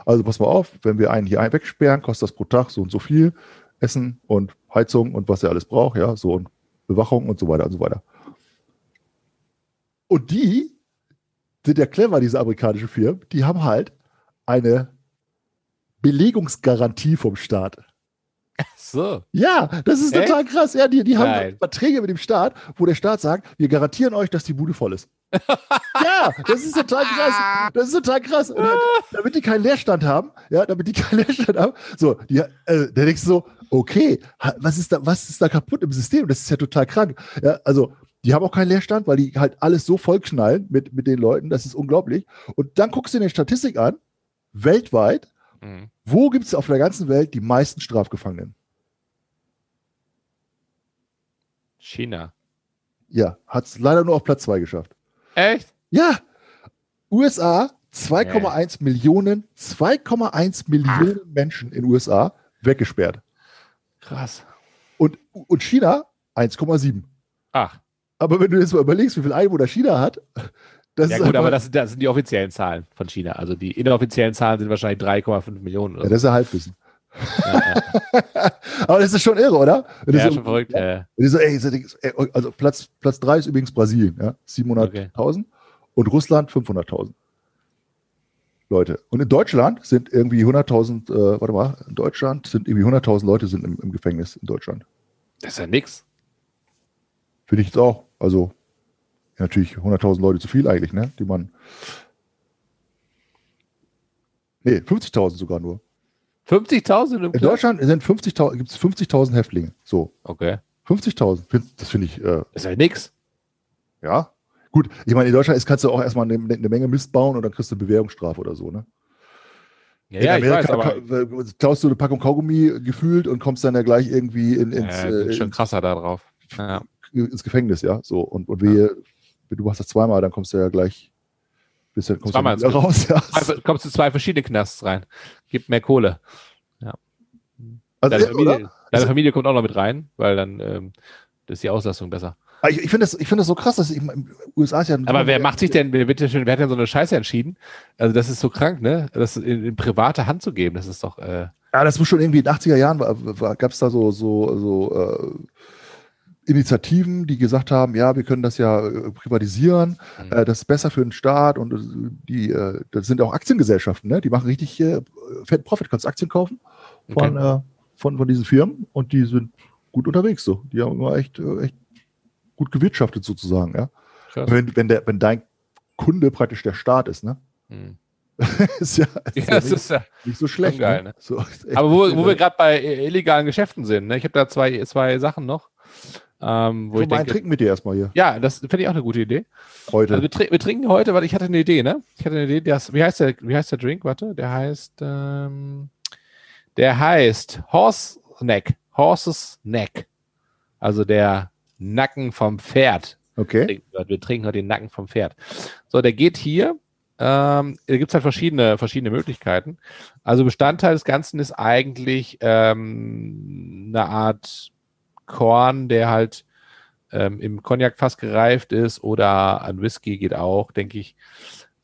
Also pass mal auf, wenn wir einen hier wegsperren, kostet das pro Tag so und so viel. Essen und Heizung und was er alles braucht, ja, so und Bewachung und so weiter und so weiter. Und die sind ja clever, diese amerikanischen Firmen, die haben halt eine Belegungsgarantie vom Staat. Ach so. Ja, das ist total krass. Ja, die haben Verträge mit dem Staat, wo der Staat sagt, wir garantieren euch, dass die Bude voll ist. Ja, das ist total krass. Das ist total krass. Und damit die keinen Leerstand haben, so, da denkst du so, okay, was ist da kaputt im System? Das ist ja total krank. Ja, also, die haben auch keinen Leerstand, weil die halt alles so vollknallen mit den Leuten, das ist unglaublich. Und dann guckst du dir eine Statistik an, weltweit, wo gibt es auf der ganzen Welt die meisten Strafgefangenen? China. Ja, hat es leider nur auf Platz 2 geschafft. Echt? Ja. USA, 2,1 Millionen Menschen in USA weggesperrt. Krass. Und China, 1,7. Ach. Aber wenn du jetzt mal überlegst, wie viel Einwohner China hat... aber das sind die offiziellen Zahlen von China. Also die inoffiziellen Zahlen sind wahrscheinlich 3,5 Millionen. Oder so. Ja, das ist ja Halbwissen. Ja. Aber das ist schon irre, oder? Ja, schon verrückt. Ja. Also Platz 3 ist übrigens Brasilien, ja? 700.000 und Russland 500.000 Leute. Und in Deutschland sind irgendwie 100.000, in Deutschland sind irgendwie 100.000 Leute sind im Gefängnis in Deutschland. Das ist ja nix. Finde ich jetzt auch. Also natürlich 100.000 Leute zu viel eigentlich, ne? 50.000 sogar nur. 50.000? In Deutschland sind 50.000, gibt es 50.000 Häftlinge. So. Okay. 50.000, das finde ich... ist ja nix. Ja. Gut, ich meine, in Deutschland kannst du auch erstmal eine Menge Mist bauen und dann kriegst du eine Bewährungsstrafe oder so, ne? Ja, ich weiß, aber... klaust du eine Packung Kaugummi gefühlt und kommst dann ja gleich irgendwie ins krasser da drauf. Ja. Ins Gefängnis, ja? So. Und du machst das zweimal, dann kommst du ja gleich... Zweimal raus, ja. Kommst du 2 verschiedene Knasts rein. Gibt mehr Kohle. Ja. Also deine Familie kommt auch noch mit rein, weil dann ist die Auslastung besser. Ich finde das so krass, dass im USA ist ja... Aber wer macht sich denn, bitte schön, wer hat denn so eine Scheiße entschieden? Also das ist so krank, ne? Das in private Hand zu geben, das ist doch... Ja, das muss schon irgendwie in den 80er Jahren, gab es da Initiativen, die gesagt haben, ja, wir können das ja privatisieren, das ist besser für den Staat und das sind auch Aktiengesellschaften, ne? Die machen richtig fetten Profit, kannst Aktien kaufen von diesen Firmen und die sind gut unterwegs so. Die haben immer echt gut gewirtschaftet sozusagen, ja. Wenn dein Kunde praktisch der Staat ist, ne? Hm. Ist ja, nicht so schlecht. Geil, ne? So, aber wo wir gerade bei illegalen Geschäften sind, ne? Ich habe da zwei Sachen noch. Wo ich mal denke, einen trinken mit dir erstmal hier. Ja, das finde ich auch eine gute Idee. Heute. Also wir trinken heute, weil ich hatte eine Idee, ne? Ich hatte eine Idee, wie heißt der Drink? Warte, der heißt Horse's Neck. Also der Nacken vom Pferd. Okay. Wir trinken heute den Nacken vom Pferd. So, der geht hier. Da gibt es halt verschiedene Möglichkeiten. Also Bestandteil des Ganzen ist eigentlich eine Art Korn, der halt im Cognac fast gereift ist, oder an Whisky geht auch, denke ich.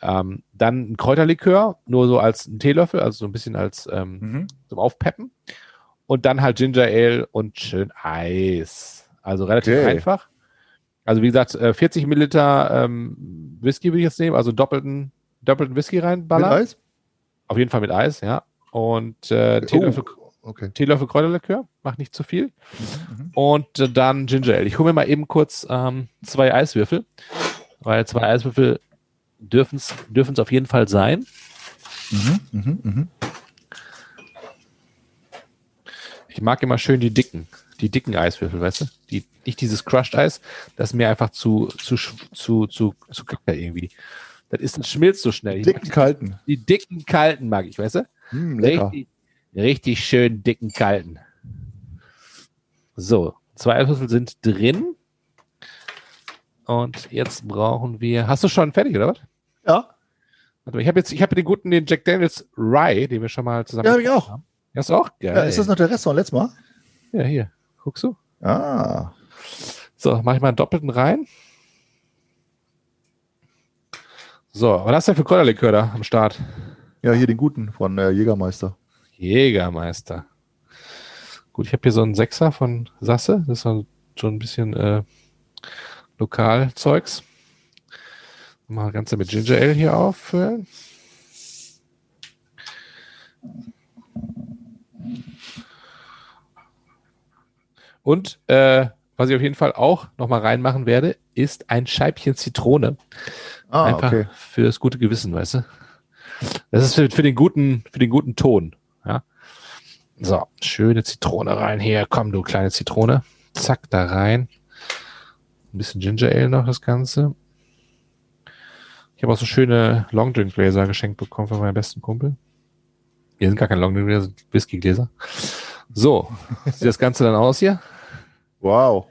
Dann ein Kräuterlikör, nur so als einen Teelöffel, also so ein bisschen als zum Aufpeppen. Und dann halt Ginger Ale und schön Eis. Also relativ einfach. Also wie gesagt, 40 Milliliter Whisky will ich jetzt nehmen, also doppelten Whisky reinballern. Mit Eis? Auf jeden Fall mit Eis, ja. Und Teelöffel Kräuterlikör, macht nicht zu viel. Mhm. Und dann Ginger Ale. Ich hole mir mal eben kurz zwei Eiswürfel, weil zwei Eiswürfel dürfen es auf jeden Fall sein. Mhm. Mhm. Mhm. Ich mag immer schön die dicken Eiswürfel, weißt du? Nicht dieses Crushed-Eis, das ist mir einfach zu kacke irgendwie. Das schmilzt so schnell. Die dicken, kalten mag ich, weißt du? Richtig schön dicken, kalten. So, zwei Eiswürfel sind drin. Und jetzt brauchen wir... Hast du schon fertig, oder was? Ja. Warte mal, ich habe den Jack Daniels Rye, den wir schon mal zusammen... Ja, habe ich auch. Hast du auch? Geil. Ja, ist das noch der Rest von letztes Mal? Ja, hier. Guckst du? Ah. So, mach ich mal einen doppelten rein. So, was hast du denn für Kräuterlikör da am Start? Ja, hier den guten von Jägermeister. Jägermeister. Gut, ich habe hier so einen Sechser von Sasse. Das ist schon ein bisschen Lokalzeugs. Mal das Ganze mit Ginger Ale hier auffüllen. Und was ich auf jeden Fall auch nochmal reinmachen werde, ist ein Scheibchen Zitrone. Ah, einfach okay. Für das gute Gewissen, weißt du? Das ist für den guten Ton. Ja? So, schöne Zitrone rein hier. Komm, du kleine Zitrone. Zack, da rein. Ein bisschen Ginger Ale noch, das Ganze. Ich habe auch so schöne Longdrink-Gläser geschenkt bekommen von meinem besten Kumpel. Hier sind gar keine Longdrink-Gläser, sind Whisky-Gläser. So, sieht das Ganze dann aus hier? Wow.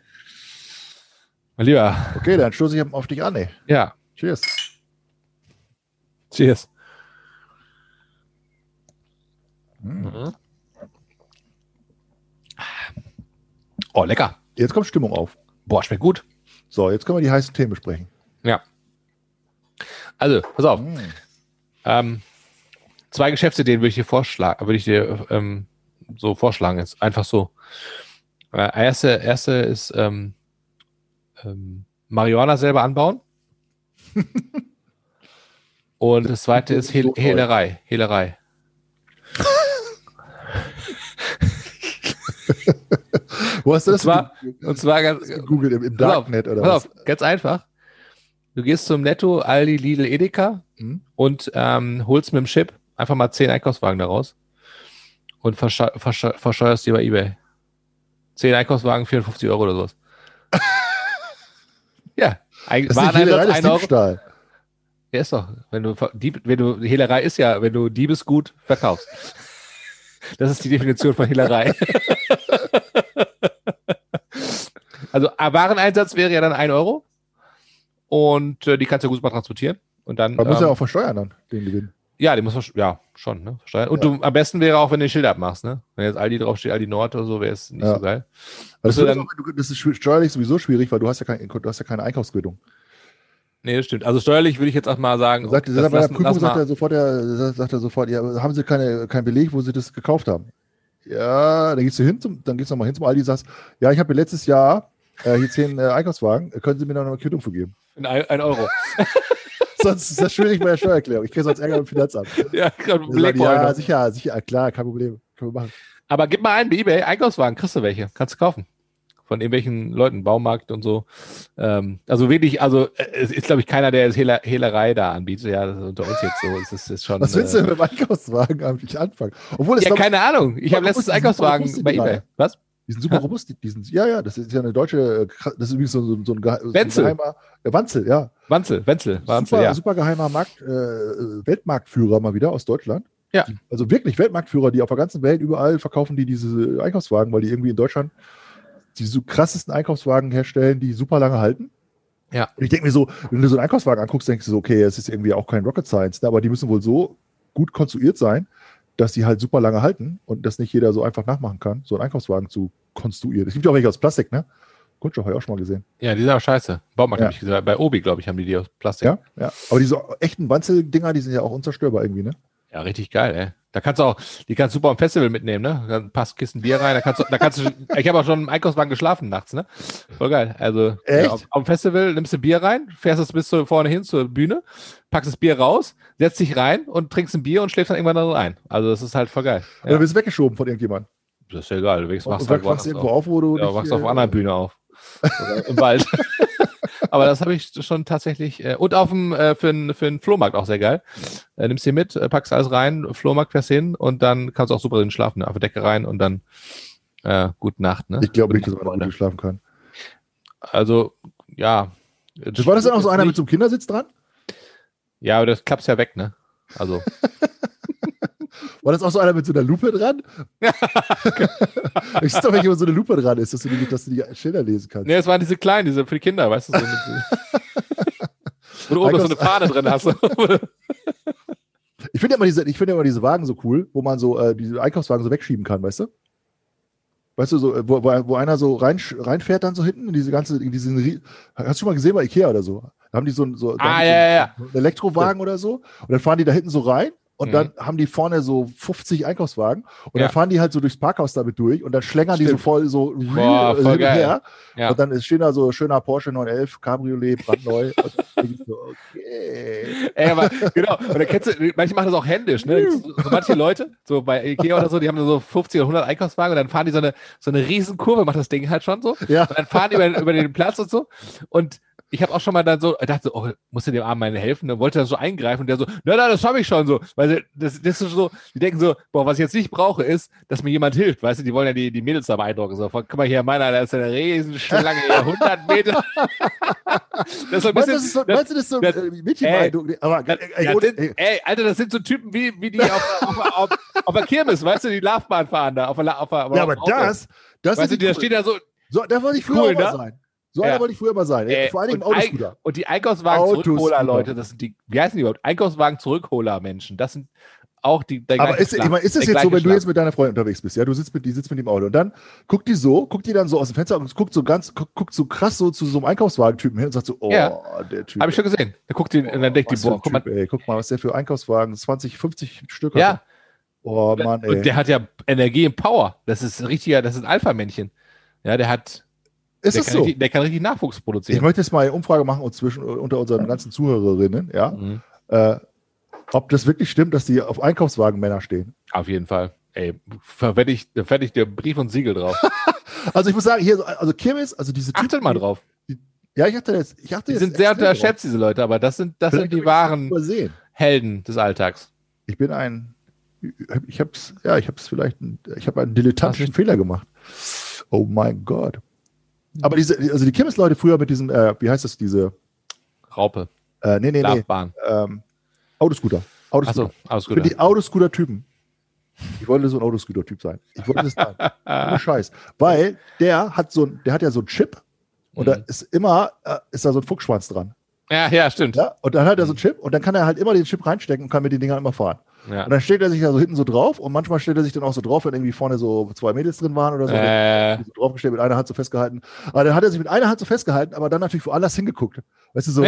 Mein Lieber. Okay, dann stoße ich auf dich an, ey. Ja. Cheers. Cheers. Mhm. Oh, lecker. Jetzt kommt Stimmung auf. Boah, schmeckt gut. So, jetzt können wir die heißen Themen besprechen. Ja. Also, pass auf. Mhm. Zwei Geschäfte, denen würde ich dir vorschlagen, so vorschlagen jetzt. Einfach so. Erste ist Marihuana selber anbauen. Und das zweite ist Hehlerei. Hehlerei. Wo hast du das? Und zwar ganz Google im Darknet oder was? Ganz einfach. Du gehst zum Netto, Aldi, Lidl, Edeka und holst mit dem Chip einfach mal 10 Einkaufswagen daraus. Und versteuerst die bei eBay. 10 Einkaufswagen, 54 Euro oder sowas. Ja, eigentlich Wareneinsatz 1 Euro. Ja, ist doch. Hehlerei ist ja, wenn du Diebesgut verkaufst. Das ist die Definition von Hehlerei. Also Wareneinsatz wäre ja dann 1 Euro. Und die kannst du ja gut mal transportieren. Und dann, man muss ja auch versteuern dann, den Gewinn. Ja, die muss man schon, ne? Versteuern. Und du am besten wäre auch, wenn du ein Schild abmachst, ne? Wenn jetzt Aldi draufsteht, Aldi Nord oder so, wäre es nicht so geil. Also das ist steuerlich sowieso schwierig, weil du hast ja keine Einkaufsquittung. Nee, das stimmt. Also steuerlich würde ich jetzt auch mal sagen. Sagt, okay, bei der Prüfung sagt er sofort, ja, haben Sie kein Beleg, wo Sie das gekauft haben? Ja, dann gehst du nochmal hin zum Aldi und sagst, ja, ich habe letztes Jahr hier 10 Einkaufswagen, können Sie mir noch eine Quittung für geben? 1 Euro. Sonst ist das schwierig bei der Steuererklärung. Ich kriege sonst Ärger im Finanzamt. Ja, sicher, klar, kein Problem. Können wir machen. Aber gib mal einen bei eBay, Einkaufswagen, kriegst du welche. Kannst du kaufen. von irgendwelchen Leuten, Baumarkt und so. Also wirklich, also es ist, glaube ich, keiner, der Hehlerei da anbietet. Ja, das ist unter uns jetzt so. Es ist schon, was willst du denn mit dem Einkaufswagen eigentlich anfangen? Obwohl, ja, keine Ahnung. Ich habe letztens Einkaufswagen bei eBay. Was? Die sind super robust. Die sind, ja, ja, das ist ja eine deutsche, das ist übrigens so ein geheimer Wanzl, ja. Wanzl, ja. Super geheimer Markt, Weltmarktführer mal wieder aus Deutschland. Ja. Also wirklich Weltmarktführer, die auf der ganzen Welt überall verkaufen die diese Einkaufswagen, weil die irgendwie in Deutschland die so krassesten Einkaufswagen herstellen, die super lange halten. Ja. Und ich denke mir so, wenn du so einen Einkaufswagen anguckst, denkst du so, okay, es ist irgendwie auch kein Rocket Science, ne? Aber die müssen wohl so gut konstruiert sein, dass sie halt super lange halten und dass nicht jeder so einfach nachmachen kann, so einen Einkaufswagen zu konstruieren. Es gibt ja auch welche aus Plastik, ne? Kunststoff habe ich auch schon mal gesehen. Ja, die sind auch scheiße. Baumarkt habe ich gesagt. Bei Obi, glaube ich, haben die aus Plastik. Ja, ja. Aber diese echten Wanzel-Dinger, die sind ja auch unzerstörbar irgendwie, ne? Ja, richtig geil, ey. Da kannst du auch, die kannst du super am Festival mitnehmen, ne? Da passt Kisten Bier rein, da kannst du ich habe auch schon im Einkaufswagen geschlafen nachts, ne? Voll geil. Also, ja, am Festival nimmst du Bier rein, fährst es bis vorne hin zur Bühne, packst das Bier raus, setzt dich rein und trinkst ein Bier und schläfst dann irgendwann dann ein. Also, das ist halt voll geil. Ja. Oder wirst du weggeschoben von irgendjemandem? Das ist ja egal. Du wachst halt irgendwo auf, wo du. Ja, wachst auf einer anderen Bühne auf. Oder im Wald. Aber das habe ich schon tatsächlich und auf dem für den Flohmarkt auch sehr geil. Nimmst hier mit, packst alles rein, Flohmarkt fährst hin und dann kannst du auch super drin schlafen, ne? Auf der Decke rein und dann gute Nacht. Ne? Ich glaube nicht, dass man gut schlafen kann. Also ja. War das dann auch so einer mit so einem Kindersitz dran? Ja, aber das klappst ja weg, ne? Also. War das auch so einer mit so einer Lupe dran? Ich sehe doch, wenn jemand so eine Lupe dran ist, dass du die Schilder lesen kannst. Ne, es waren diese kleinen, diese für die Kinder, weißt du? So wo du oben so eine Fahne drin hast. Ich finde ja immer diese Wagen so cool, wo man so diese Einkaufswagen so wegschieben kann, weißt du? Weißt du, so, wo einer so reinfährt dann so hinten in diese ganze... hast du schon mal gesehen bei Ikea oder so? Da haben die so einen Elektrowagen oder so und dann fahren die da hinten so rein. Und dann haben die vorne so 50 Einkaufswagen und dann fahren die halt so durchs Parkhaus damit durch und dann schlängern die so voll so hin und her. Ja. Und dann stehen da so schöner Porsche 911, Cabriolet, brandneu. Und dann denke ich so, okay. Ey, aber genau. Und dann manche machen das auch händisch, ne? So manche Leute, so bei Ikea oder so, die haben so 50 oder 100 Einkaufswagen und dann fahren die so eine Riesenkurve, macht das Ding halt schon so. Ja. Und dann fahren die über den Platz und so. Und ich habe auch schon mal dann so, dachte, oh, musst du dem Armen mal helfen? Dann wollte er so eingreifen und der so, nein, das habe ich schon so. Weil das ist so, die denken so, boah, was ich jetzt nicht brauche, ist, dass mir jemand hilft. Weißt du, die wollen ja die Mädels da beeindrucken. So, guck mal hier, meiner, da ist eine Riesenschlange, 100 Meter. Das ist so ein bisschen, meinst du, das ist so ein Mädchenbeeindruckung? Ey, Alter, das sind so Typen wie die auf der Kirmes, weißt du, die Laufbahn fahren da. Ja, aber das ist. Weißt du, da steht da so, da wollte ich früher cool, mal sein. So einer wollte ich früher mal sein. Vor allem im Autoscooter. Und die Einkaufswagen-Zurückholer-Leute, das sind die, wie heißen die überhaupt? Einkaufswagen-Zurückholer-Menschen, das sind auch die. Aber ist es jetzt so, wenn du jetzt mit deiner Freundin unterwegs bist, ja, die sitzt mit dem Auto und dann guckt die dann so aus dem Fenster und guckt so krass so zu so einem Einkaufswagen-Typen hin und sagt so, oh, ja, der Typ. Habe ich schon gesehen. Da guckt die und dann denkt die, boah, guck mal, was der für Einkaufswagen, 20, 50 Stück hat. Ja. Oh, Mann, ey. Und der hat ja Energie und Power. Das ist ein Alpha-Männchen. Ja, der hat. Der kann richtig Nachwuchs produzieren. Ich möchte jetzt mal eine Umfrage machen und unter unseren ganzen Zuhörerinnen, ja, ob das wirklich stimmt, dass die auf Einkaufswagen Männer stehen. Auf jeden Fall. Ey, da fände ich dir Brief und Siegel drauf. Also ich muss sagen, hier, also Kirmes, also diese Typen. Achtet mal drauf. Die sind sehr unterschätzt, diese Leute, aber das sind die wahren Helden des Alltags. Ich habe einen dilettantischen Fehler gemacht. Oh mein Gott. Aber die Kirmesleute früher mit diesem, wie heißt das, diese Raupe? Laufbahn. Autoscooter. Ach so, Autoscooter. Für die Autoscooter-Typen. Ich wollte so ein Autoscooter-Typ sein. Ich wollte das sein. Ohne Scheiß. Weil der hat ja so einen Chip und da ist immer, ist da so ein Fuchsschwanz dran. Ja, ja, stimmt. Ja? Und dann hat er so einen Chip und dann kann er halt immer den Chip reinstecken und kann mit den Dingern immer fahren. Ja. Und dann steht er sich da so hinten so drauf und manchmal stellt er sich dann auch so drauf, wenn irgendwie vorne so zwei Mädels drin waren oder so. Die so draufgestellt, mit einer Hand so festgehalten. Aber dann hat er sich mit einer Hand so festgehalten, aber dann natürlich woanders hingeguckt. Weißt du, so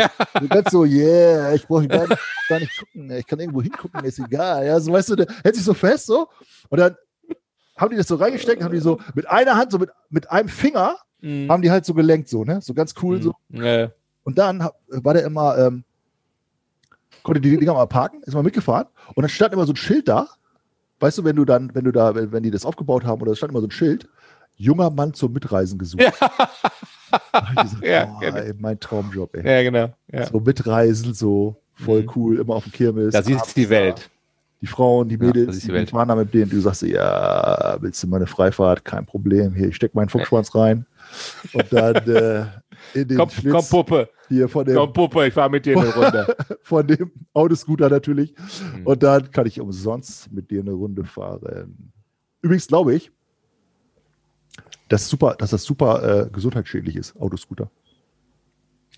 ganz so, yeah, ich brauche gar nicht gucken, ich kann irgendwo hingucken, ist egal. Ja, so, weißt du, der hält sich so fest so und dann haben die das so reingesteckt, haben die so mit einer Hand, so mit einem Finger, haben die halt so gelenkt, so, ne? So ganz cool so. Ja. Und dann war der immer, konnte die Dinger mal parken, ist mal mitgefahren und dann stand immer so ein Schild da, weißt du, wenn die das aufgebaut haben, oder es stand immer so ein Schild, junger Mann zum Mitreisen gesucht. Ja. Gesagt, ja, oh, genau. Ey, mein Traumjob, ey. Ja, genau. Ja. So mitreisen, so voll cool, immer auf dem Kirmes. Da siehst du die Welt. Die Frauen, die Mädels, ja, die fahren da mit denen. Du sagst, ja, willst du mal eine Freifahrt? Kein Problem. Hier, ich steck meinen Fuchsschwanz rein. Und dann in den Schlitz. Komm, Puppe. Hier von dem, komm, Puppe, ich fahre mit dir eine Runde. Von dem Autoscooter natürlich. Mhm. Und dann kann ich umsonst mit dir eine Runde fahren. Übrigens glaube ich, dass das super gesundheitsschädlich ist, Autoscooter.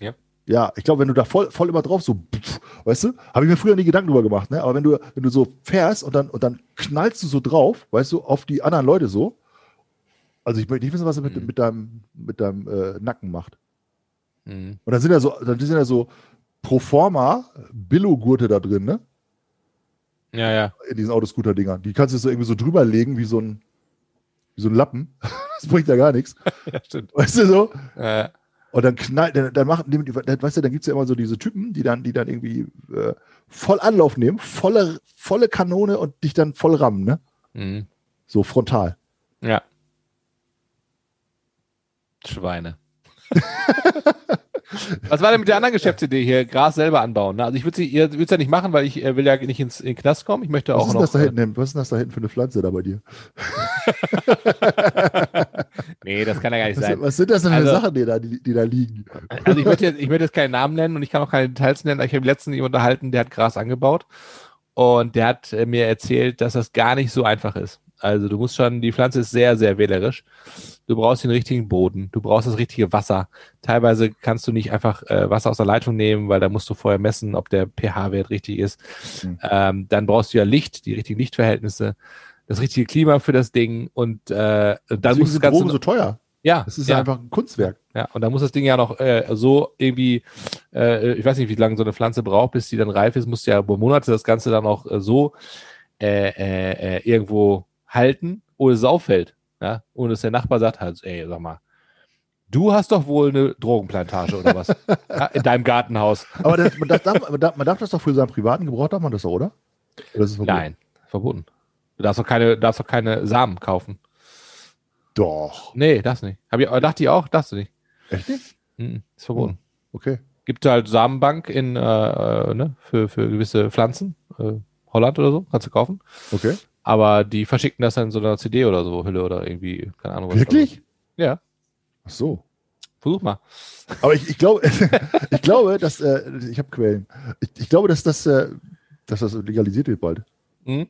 Ja. Ja, ich glaube, wenn du da voll immer drauf so, weißt du, habe ich mir früher nie Gedanken drüber gemacht, ne? Aber wenn du so fährst und dann knallst du so drauf, weißt du, auf die anderen Leute so. Also ich möchte nicht wissen, was er mit deinem Nacken macht. Mhm. Und dann sind ja so Proforma Billo-Gurte da drin, ne? Ja, ja. In diesen Autoscooter-Dingern. Die kannst du so irgendwie so drüberlegen wie so ein Lappen. Das bringt ja gar nichts. Ja, stimmt. Weißt du so? Ja. Und dann knallt, dann gibt es ja immer so diese Typen, die dann irgendwie voll Anlauf nehmen, volle Kanone und dich dann voll rammen, ne? Mhm. So frontal. Ja. Schweine. Was war denn mit der anderen Geschäftsidee hier? Gras selber anbauen, ne? Also ich würde es ja nicht machen, weil ich will ja nicht in den Knast kommen. Ich möchte auch noch... Was ist denn das da hinten für eine Pflanze da bei dir? Nee, das kann ja gar nicht sein. Was sind das denn für Sachen, die da liegen? Also ich möchte jetzt keinen Namen nennen und ich kann auch keine Details nennen. Ich habe letztens jemanden unterhalten, der hat Gras angebaut und der hat mir erzählt, dass das gar nicht so einfach ist. Also du musst schon, die Pflanze ist sehr, sehr wählerisch. Du brauchst den richtigen Boden, du brauchst das richtige Wasser. Teilweise kannst du nicht einfach Wasser aus der Leitung nehmen, weil da musst du vorher messen, ob der pH-Wert richtig ist. Mhm. Dann brauchst du ja Licht, die richtigen Lichtverhältnisse, das richtige Klima für das Ding und dann muss das Ganze... Warum so teuer? Ja. Das ist ja einfach ein Kunstwerk. Ja, und dann muss das Ding ja noch so irgendwie, ich weiß nicht, wie lange so eine Pflanze braucht, bis die dann reif ist, musst du ja über Monate das Ganze dann auch so irgendwo halten, ohne es auffällt. Ja? Ohne dass der Nachbar sagt, halt, ey, sag mal, du hast doch wohl eine Drogenplantage oder was? Ja, in deinem Gartenhaus. Aber man darf das doch für seinen privaten Gebrauch, darf man das doch, oder? Oder ist es verboten? Nein, verboten. Du darfst doch keine Samen kaufen. Doch. Nee, darfst nicht. Dachte ich auch, darfst du nicht. Echt nicht? Mhm, ist verboten. Okay. Gibt halt Samenbank in für gewisse Pflanzen, Holland oder so, kannst du kaufen. Okay. Aber die verschicken das dann in so einer CD oder so, Hülle oder irgendwie, keine Ahnung. Was. Wirklich? Ja. Ach so. Versuch mal. Aber ich glaube, dass, ich habe Quellen. Ich glaube, dass das legalisiert wird bald. Mhm.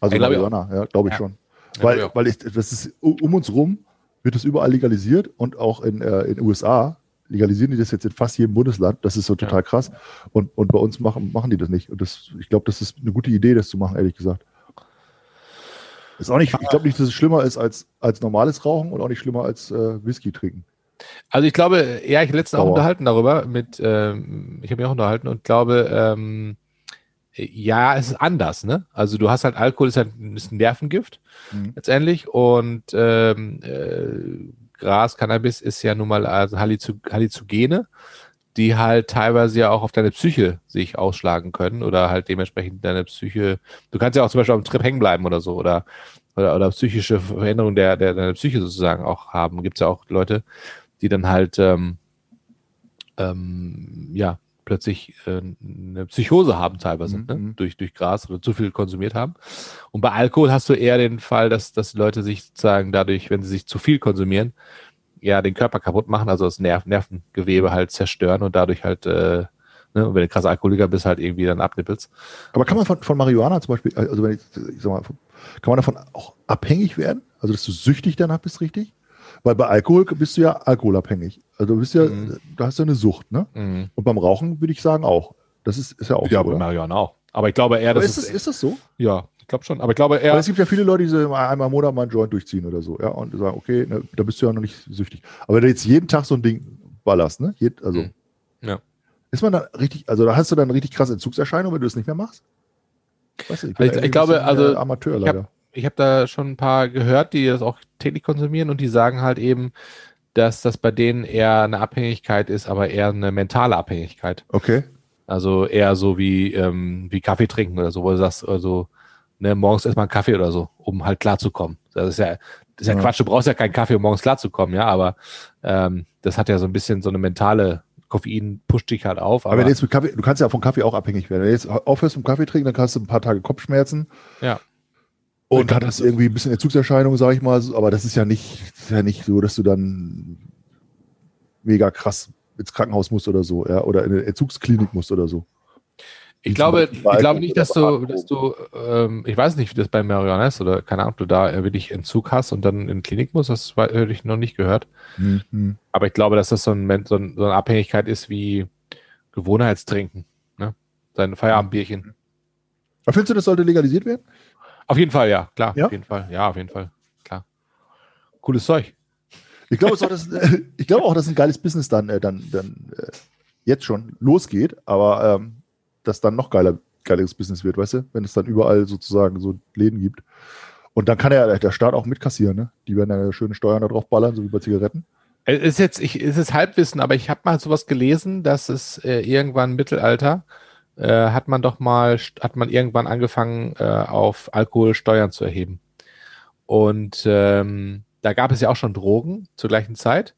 Also in Marihuana, ja, glaube ich schon. Weil das ist, um uns rum wird das überall legalisiert und auch in den USA legalisieren die das jetzt in fast jedem Bundesland. Das ist so total krass. Und bei uns machen die das nicht. Und das, ich glaube, das ist eine gute Idee, das zu machen, ehrlich gesagt. Ist auch nicht, ich glaube nicht, dass es schlimmer ist als normales Rauchen und auch nicht schlimmer als Whisky trinken. Also ich glaube, ja, ich habe letztens auch unterhalten darüber. Ich habe mich auch unterhalten und glaube, ja, es ist anders, ne? Also du hast halt, Alkohol ist halt ein bisschen Nervengift letztendlich und Gras, Cannabis ist ja nun mal also Halluzogene, die halt teilweise ja auch auf deine Psyche sich ausschlagen können oder halt dementsprechend deine Psyche, du kannst ja auch zum Beispiel auf dem Trip hängen bleiben oder so oder psychische Veränderungen der deiner Psyche sozusagen auch haben. Gibt es ja auch Leute, die dann halt plötzlich eine Psychose haben teilweise, ne? durch Gras oder zu viel konsumiert haben. Und bei Alkohol hast du eher den Fall, dass Leute sich sozusagen dadurch, wenn sie sich zu viel konsumieren, ja den Körper kaputt machen, also das Nervengewebe halt zerstören und dadurch halt, und wenn du krasser Alkoholiker bist, halt irgendwie dann abnippelst. Aber kann man von Marihuana zum Beispiel, also wenn ich sag mal, kann man davon auch abhängig werden? Also dass du süchtig danach bist, richtig? Weil bei Alkohol bist du ja alkoholabhängig. Also du bist ja, da hast du eine Sucht, ne? Mhm. Und beim Rauchen würde ich sagen auch. Das ist ja auch so, bei Marihuana auch. Aber ich glaube eher, ist das so? Ja, ich glaube schon. Aber ich glaube eher. Aber es gibt ja viele Leute, die so einmal im Monat mal einen Joint durchziehen oder so, ja, und sagen, okay, ne, da bist du ja noch nicht süchtig. Aber wenn du jetzt jeden Tag so ein Ding ballerst, ne? Also ja. Ist man dann richtig, also da hast du dann richtig krasse Entzugserscheinungen, wenn du es nicht mehr machst? Weißt du, ich glaube, also Amateur leider. Ich habe da schon ein paar gehört, die das auch täglich konsumieren und die sagen halt eben, dass das bei denen eher eine Abhängigkeit ist, aber eher eine mentale Abhängigkeit. Okay. Also eher so wie Kaffee trinken oder so, wo du sagst, also ne, morgens erstmal einen Kaffee oder so, um halt klarzukommen. Das ist ja, Das ist ja Quatsch, du brauchst ja keinen Kaffee, um morgens klarzukommen, ja, aber das hat ja so ein bisschen so eine mentale, Koffein pusht dich halt auf. Aber wenn jetzt mit Kaffee, du kannst ja von Kaffee auch abhängig werden. Wenn du jetzt aufhörst mit Kaffee trinken, dann kannst du ein paar Tage Kopfschmerzen. Ja. Und dann hast du irgendwie ein bisschen Entzugserscheinungen, sag ich mal. Aber das ist ja nicht so, dass du dann mega krass ins Krankenhaus musst oder so, ja, oder in eine Entzugsklinik musst oder so. Ich glaube nicht, dass du, ich weiß nicht, wie das bei Marion ist oder keine Ahnung, du da wirklich Entzug hast und dann in die Klinik musst, das hätte ich noch nicht gehört. Mhm. Aber ich glaube, dass das so eine Abhängigkeit ist wie Gewohnheitstrinken, ne? Dein Feierabendbierchen. Aber findest du, das sollte legalisiert werden? Auf jeden Fall, ja, klar. Ja? Auf jeden Fall, klar. Cooles Zeug. Ich glaube auch, dass ein geiles Business dann jetzt schon losgeht, aber das dann noch geileres Business wird, weißt du? Wenn es dann überall sozusagen so Läden gibt. Und dann kann ja der Staat auch mitkassieren, ne? Die werden ja schöne Steuern da drauf ballern, so wie bei Zigaretten. Es ist Halbwissen, aber ich habe mal sowas gelesen, dass es irgendwann im Mittelalter hat man irgendwann angefangen, auf Alkohol Steuern zu erheben. Und da gab es ja auch schon Drogen zur gleichen Zeit.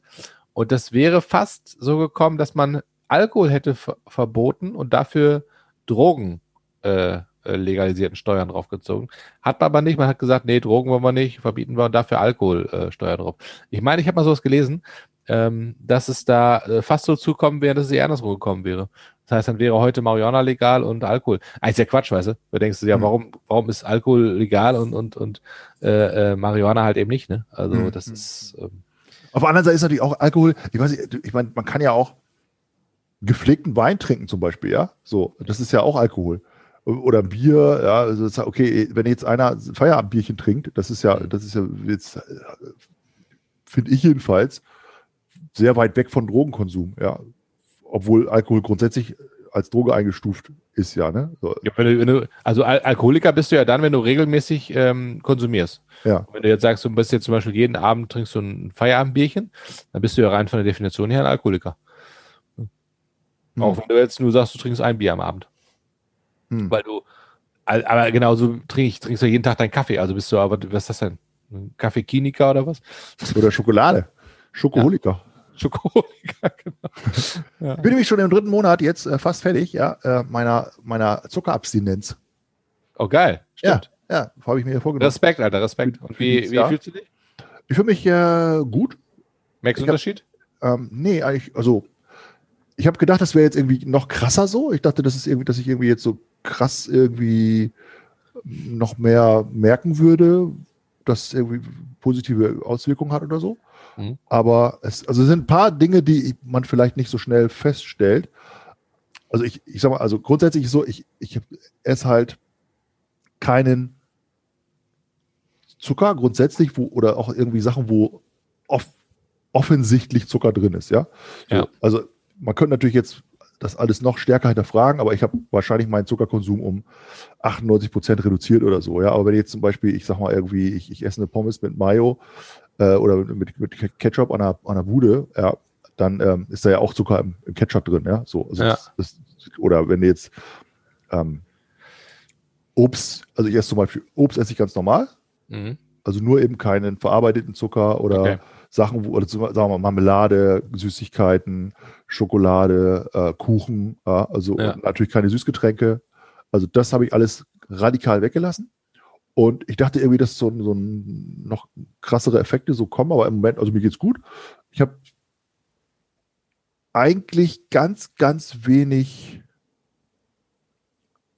Und das wäre fast so gekommen, dass man Alkohol hätte verboten und dafür Drogen legalisierten Steuern draufgezogen. Hat man aber nicht. Man hat gesagt, nee, Drogen wollen wir nicht, verbieten wir und dafür Alkohol Steuern drauf. Ich meine, ich habe mal sowas gelesen, dass es da fast so zukommen wäre, dass es eher andersrum gekommen wäre. Das heißt, dann wäre heute Marihuana legal und Alkohol. Ist ja Quatsch, weißt du? Da denkst du, ja, warum ist Alkohol legal und Marihuana halt eben nicht, ne? Also das ist... Auf der anderen Seite ist natürlich auch Alkohol, ich meine, man kann ja auch gepflegten Wein trinken zum Beispiel, ja? So, das ist ja auch Alkohol. Oder Bier, ja, also das, okay, wenn jetzt einer ein Feierabendbierchen trinkt, das ist ja jetzt, finde ich jedenfalls, sehr weit weg von Drogenkonsum, ja. Obwohl Alkohol grundsätzlich als Droge eingestuft ist, ja, ne? So. Ja, wenn du Alkoholiker bist du ja dann, wenn du regelmäßig konsumierst. Ja. Und wenn du jetzt sagst, du bist jetzt zum Beispiel jeden Abend trinkst du ein Feierabendbierchen, dann bist du ja rein von der Definition her ein Alkoholiker. Auch wenn du jetzt nur sagst, du trinkst ein Bier am Abend. Weil du, aber genauso trinkst du jeden Tag deinen Kaffee. Also bist du aber, was ist das denn? Ein Kaffeekiniker oder was? Oder Schokolade. Schokoholiker. Ja. Schokoholiker, genau. Ja. Ich bin nämlich schon im 3. Monat jetzt fast fertig, ja, meiner Zuckerabstinenz. Oh, geil. Stimmt. Ja, habe ich mir vorgenommen. Respekt, Alter, Respekt. Und wie fühlst du dich? Ich fühle mich gut. Merkst du einen Unterschied? Nee, eigentlich, also. Ich habe gedacht, das wäre jetzt irgendwie noch krasser so. Ich dachte, dass ich irgendwie jetzt so krass irgendwie noch mehr merken würde, dass es irgendwie positive Auswirkungen hat oder so. Aber es sind ein paar Dinge, die man vielleicht nicht so schnell feststellt. Also ich sag mal, also grundsätzlich so, ich esse halt keinen Zucker grundsätzlich, oder auch irgendwie Sachen, wo offensichtlich Zucker drin ist, ja. So, ja. Also man könnte natürlich jetzt das alles noch stärker hinterfragen, aber ich habe wahrscheinlich meinen Zuckerkonsum um 98% reduziert oder so. Ja? Aber wenn jetzt zum Beispiel, ich sag mal irgendwie, ich esse eine Pommes mit Mayo oder mit Ketchup an einer Bude, ja, dann ist da ja auch Zucker im Ketchup drin. Ja? So, also ja. Oder wenn jetzt Obst, also ich esse zum Beispiel, Obst esse ich ganz normal, also nur eben keinen verarbeiteten Zucker oder... Okay. Sachen, oder sagen wir mal Marmelade, Süßigkeiten, Schokolade, Kuchen, also ja. Und natürlich keine Süßgetränke. Also das habe ich alles radikal weggelassen. Und ich dachte irgendwie, dass so noch krassere Effekte so kommen, aber im Moment, also mir geht's gut. Ich habe eigentlich ganz, ganz wenig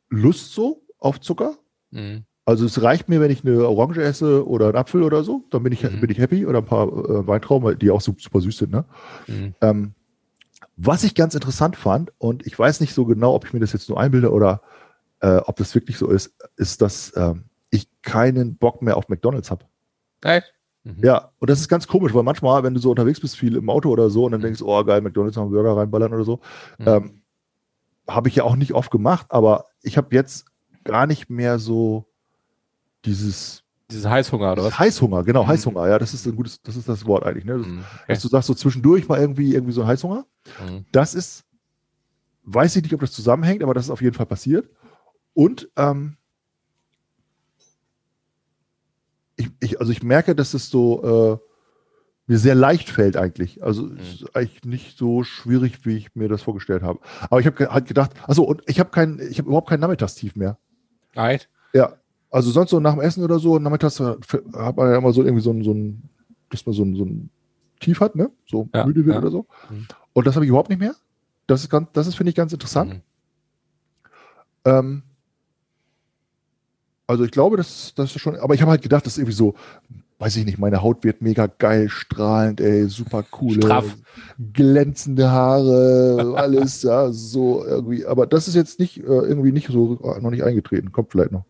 Lust so auf Zucker. Also es reicht mir, wenn ich eine Orange esse oder einen Apfel oder so, dann bin ich happy, oder ein paar Weintrauben, die auch super süß sind. Ne? Was ich ganz interessant fand, und ich weiß nicht so genau, ob ich mir das jetzt nur einbilde oder ob das wirklich so ist, ist, dass ich keinen Bock mehr auf McDonald's habe. Ja, und das ist ganz komisch, weil manchmal, wenn du so unterwegs bist, viel im Auto oder so, und dann denkst du, oh geil, McDonald's noch einen Burger reinballern oder so, habe ich ja auch nicht oft gemacht, aber ich habe jetzt gar nicht mehr so Dieses Heißhunger, oder was? Heißhunger, genau, Heißhunger, ja, das ist das Wort eigentlich, ne? Dass du sagst, so zwischendurch mal irgendwie so ein Heißhunger. Das ist, weiß ich nicht, ob das zusammenhängt, aber das ist auf jeden Fall passiert. Und ich merke, dass es so mir sehr leicht fällt eigentlich. Also es ist eigentlich nicht so schwierig, wie ich mir das vorgestellt habe. Aber ich habe halt gedacht, achso, und ich habe überhaupt kein Nachmittagstief mehr. Nein? Ja. Also sonst so nach dem Essen oder so, nachmittags hat man ja immer so irgendwie so ein Tief hat, ne? So ja, müde wird ja. Oder so. Mhm. Und das habe ich überhaupt nicht mehr. Das ist finde ich, ganz interessant. Mhm. Also ich glaube, das ist schon, aber ich habe halt gedacht, das ist irgendwie so, weiß ich nicht, meine Haut wird mega geil, strahlend, ey, super coole, straff, glänzende Haare, alles, ja, so irgendwie. Aber das ist jetzt nicht, irgendwie nicht so, noch nicht eingetreten, kommt vielleicht noch.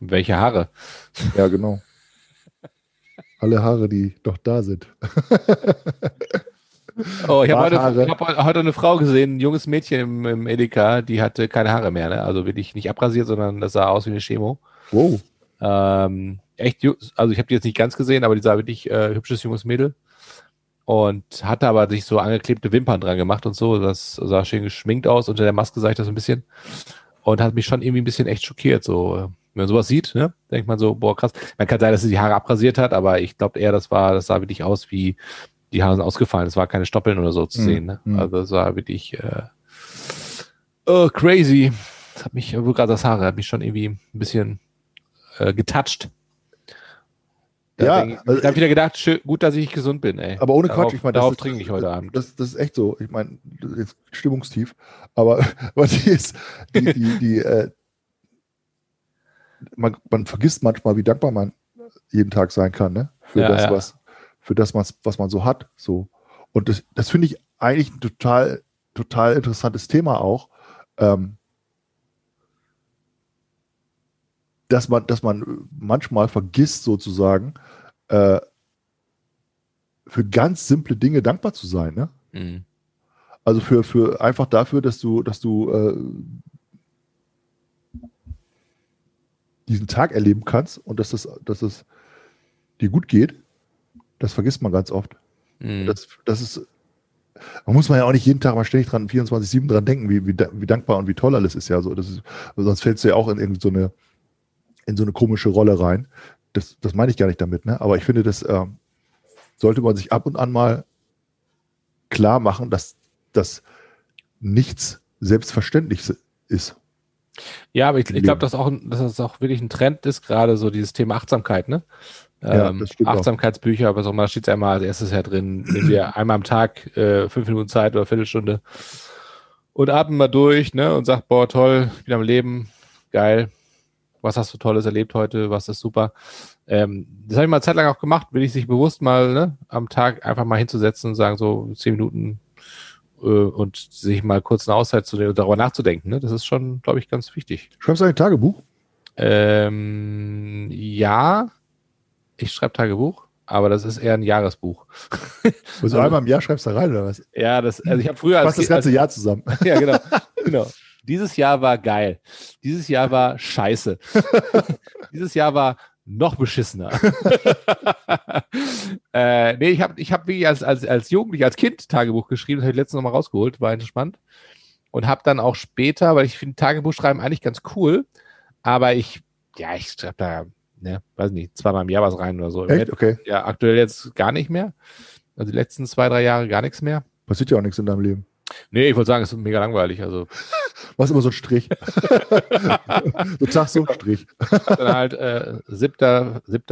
Welche Haare? Ja, genau. Alle Haare, die doch da sind. Oh, ich habe heute eine Frau gesehen, ein junges Mädchen im Edeka, die hatte keine Haare mehr, ne? Also wirklich nicht abrasiert, sondern das sah aus wie eine Chemo. Wow. Echt, also ich habe die jetzt nicht ganz gesehen, aber die sah wirklich hübsches junges Mädel und hatte aber sich so angeklebte Wimpern dran gemacht und so, das sah schön geschminkt aus, unter der Maske sah ich das ein bisschen und hat mich schon irgendwie ein bisschen echt schockiert, so. Wenn man sowas sieht, ne, denkt man so, boah, krass. Man kann sein, dass sie die Haare abrasiert hat, aber ich glaube eher, das sah wirklich aus wie, die Haare sind ausgefallen, es war keine Stoppeln oder so zu sehen. Ne? Also das war wirklich crazy. Das hat mich, wo gerade das Haare, hat mich schon irgendwie ein bisschen getoucht. Ja, ich habe wieder gedacht, schön, gut, dass ich gesund bin, ey. Aber ohne Quatsch, ich meine, darauf trinke ich heute Abend. Das ist echt so. Ich meine, jetzt stimmungstief, aber was ist, man vergisst manchmal, wie dankbar man jeden Tag sein kann, ne? Für was man so hat. So. Und das finde ich eigentlich ein total interessantes Thema auch. Dass man manchmal vergisst, sozusagen, für ganz simple Dinge dankbar zu sein. Ne? Mhm. Also für einfach dafür, dass du diesen Tag erleben kannst und dass es dir gut geht, das vergisst man ganz oft. Mhm. Das ist, man muss man ja auch nicht jeden Tag mal ständig dran, 24/7 dran denken, wie dankbar und wie toll alles ist, ja. So, das ist, sonst fällst du ja auch in irgend so eine komische Rolle rein. Das meine ich gar nicht damit, ne? Aber ich finde, das sollte man sich ab und an mal klar machen, dass nichts selbstverständlich ist. Ja, aber ich glaube, dass das auch wirklich ein Trend ist, gerade so dieses Thema Achtsamkeit, ne? Ja, das stimmt, Achtsamkeitsbücher, was auch immer, da steht es einmal als erstes ja drin, nehmen wir einmal am Tag 5 Minuten Zeit oder Viertelstunde und atmen mal durch, ne? Und sagt, boah, toll, ich bin am Leben, geil, was hast du Tolles erlebt heute, was ist super. Das habe ich mal eine Zeit lang auch gemacht, will ich sich bewusst mal, ne, am Tag einfach mal hinzusetzen und sagen, so 10 Minuten und sich mal kurz eine Auszeit zu nehmen und darüber nachzudenken. Ne? Das ist schon, glaube ich, ganz wichtig. Schreibst du ein Tagebuch? Ja, ich schreibe Tagebuch, aber das ist eher ein Jahresbuch. Also einmal im Jahr schreibst du da rein, oder was? Ja, also ich habe früher... Fast das ganze Jahr zusammen. Ja, genau. Dieses Jahr war geil. Dieses Jahr war scheiße. Dieses Jahr war noch beschissener. Nee, ich hab wirklich als Jugendlicher, als Kind Tagebuch geschrieben, das habe ich letztens nochmal rausgeholt, war entspannt. Und habe dann auch später, weil ich finde Tagebuch schreiben eigentlich ganz cool, aber ich schreibe da, ne, weiß nicht, 2-mal im Jahr was rein oder so. Echt? Okay. Ja, aktuell jetzt gar nicht mehr. Also die letzten 2-3 Jahre gar nichts mehr. Passiert ja auch nichts in deinem Leben. Nee, ich wollte sagen, es ist mega langweilig. Also. Was immer so ein Strich. Du sagst so ein Strich. Dann halt 7.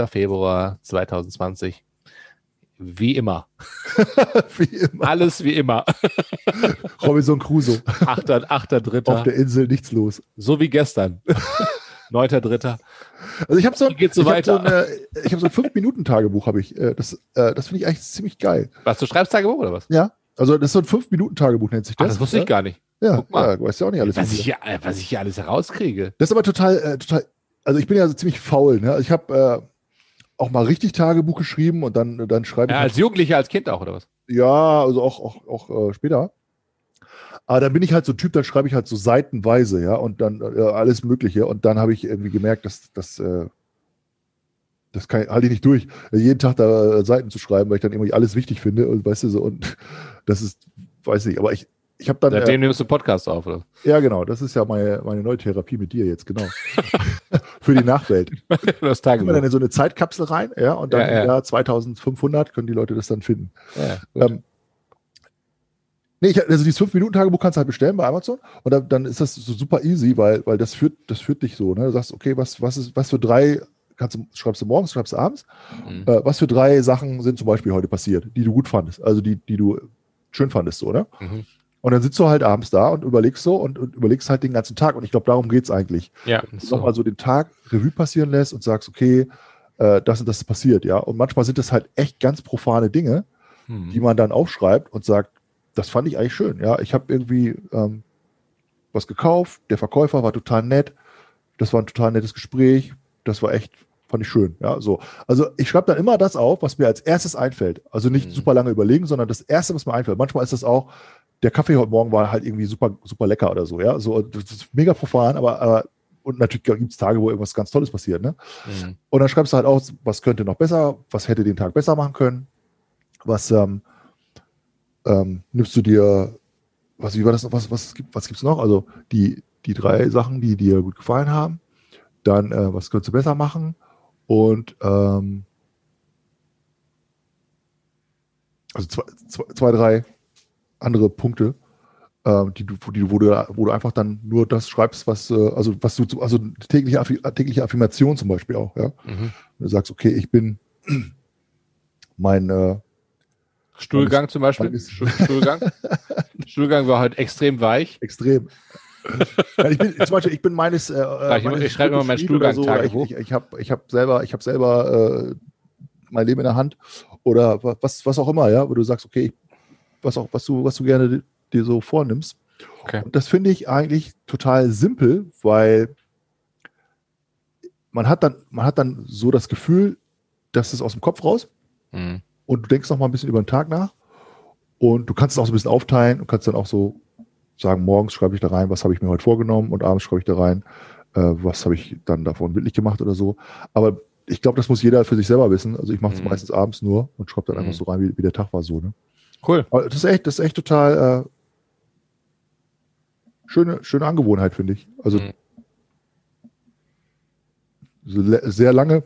Februar 2020. Wie immer. Wie immer. Alles wie immer. Robinson Crusoe. 8.3. Auf der Insel nichts los. So wie gestern. 9.3. Also ich habe so ein 5-Minuten-Tagebuch. Das finde ich eigentlich ziemlich geil. Was, du schreibst Tagebuch oder was? Ja. Also das ist so ein 5-Minuten-Tagebuch, nennt sich das. Ach, das wusste ich gar nicht. Ja, guck mal. Ja, weißt ja auch nicht alles. Was ich hier alles herauskriege. Das ist aber total, also ich bin ja so ziemlich faul, ne? Also ich habe auch mal richtig Tagebuch geschrieben und dann schreibe ich... Ja, als Jugendlicher, als Kind auch, oder was? Ja, also auch später. Aber dann bin ich halt so ein Typ, dann schreibe ich halt so seitenweise, ja, und dann alles Mögliche. Und dann habe ich irgendwie gemerkt, das halte ich nicht durch, jeden Tag da Seiten zu schreiben, weil ich dann irgendwie alles wichtig finde und weißt du so, und das ist, weiß nicht, aber ich habe dann... Seitdem nimmst du Podcasts auf, oder? Ja, genau, das ist ja meine neue Therapie mit dir jetzt, genau. für die Nachwelt. Das Tagebuch. Können wir dann in so eine Zeitkapsel rein, ja, und dann im Jahr 2500 können die Leute das dann finden. Ja, nee, also dieses 5-Minuten-Tagebuch kannst du halt bestellen bei Amazon und dann ist das so super easy, weil das führt dich so. Ne? Du sagst, okay, was für drei, schreibst du morgens, schreibst du abends, was für drei Sachen sind zum Beispiel heute passiert, die du gut fandest, also die du schön fandest, so, ne? Mhm. Und dann sitzt du halt abends da und überlegst so und überlegst halt den ganzen Tag und ich glaube, darum geht es eigentlich. Ja, so. Nochmal so den Tag Revue passieren lässt und sagst, okay, das und das ist passiert, ja. Und manchmal sind das halt echt ganz profane Dinge, die man dann aufschreibt und sagt, das fand ich eigentlich schön. Ja, ich habe irgendwie was gekauft, der Verkäufer war total nett, das war ein total nettes Gespräch, das war echt, fand ich schön. Ja, so. Also ich schreibe dann immer das auf, was mir als erstes einfällt. Also nicht super lange überlegen, sondern das Erste, was mir einfällt. Manchmal ist das auch, der Kaffee heute Morgen war halt irgendwie super, super lecker oder so. Ja, so, das ist mega profan, aber und natürlich gibt es Tage, wo irgendwas ganz Tolles passiert. Ne? Mhm. Und dann schreibst du halt auch, was könnte noch besser, was hätte den Tag besser machen können, was nimmst du dir, wie war das noch, was gibt's noch? Also die drei Sachen, die dir gut gefallen haben, dann was könntest du besser machen und also zwei, drei andere Punkte, wo du einfach dann nur das schreibst, also tägliche Affirmation zum Beispiel auch, ja. Mhm. Du sagst, okay, ich bin mein Stuhlgang zum Beispiel. Stuhlgang war halt extrem weich. Extrem. Ja, ich bin meines. Ich schreibe immer meinen Stuhlgang so. Ich habe selber mein Leben in der Hand oder was auch immer, ja, wo du sagst, okay, was du gerne dir so vornimmst. Okay. Und das finde ich eigentlich total simpel, weil man hat dann so das Gefühl, dass es aus dem Kopf raus. Mhm. Und du denkst noch mal ein bisschen über den Tag nach und du kannst es auch so ein bisschen aufteilen und kannst dann auch so sagen, morgens schreibe ich da rein, was habe ich mir heute vorgenommen und abends schreibe ich da rein, was habe ich dann davon wirklich gemacht oder so. Aber ich glaube, das muss jeder für sich selber wissen. Also ich mache es meistens abends nur und schreibe dann einfach so rein, wie der Tag war so. Ne? Cool. Aber das ist echt total schöne Angewohnheit, finde ich. Also sehr lange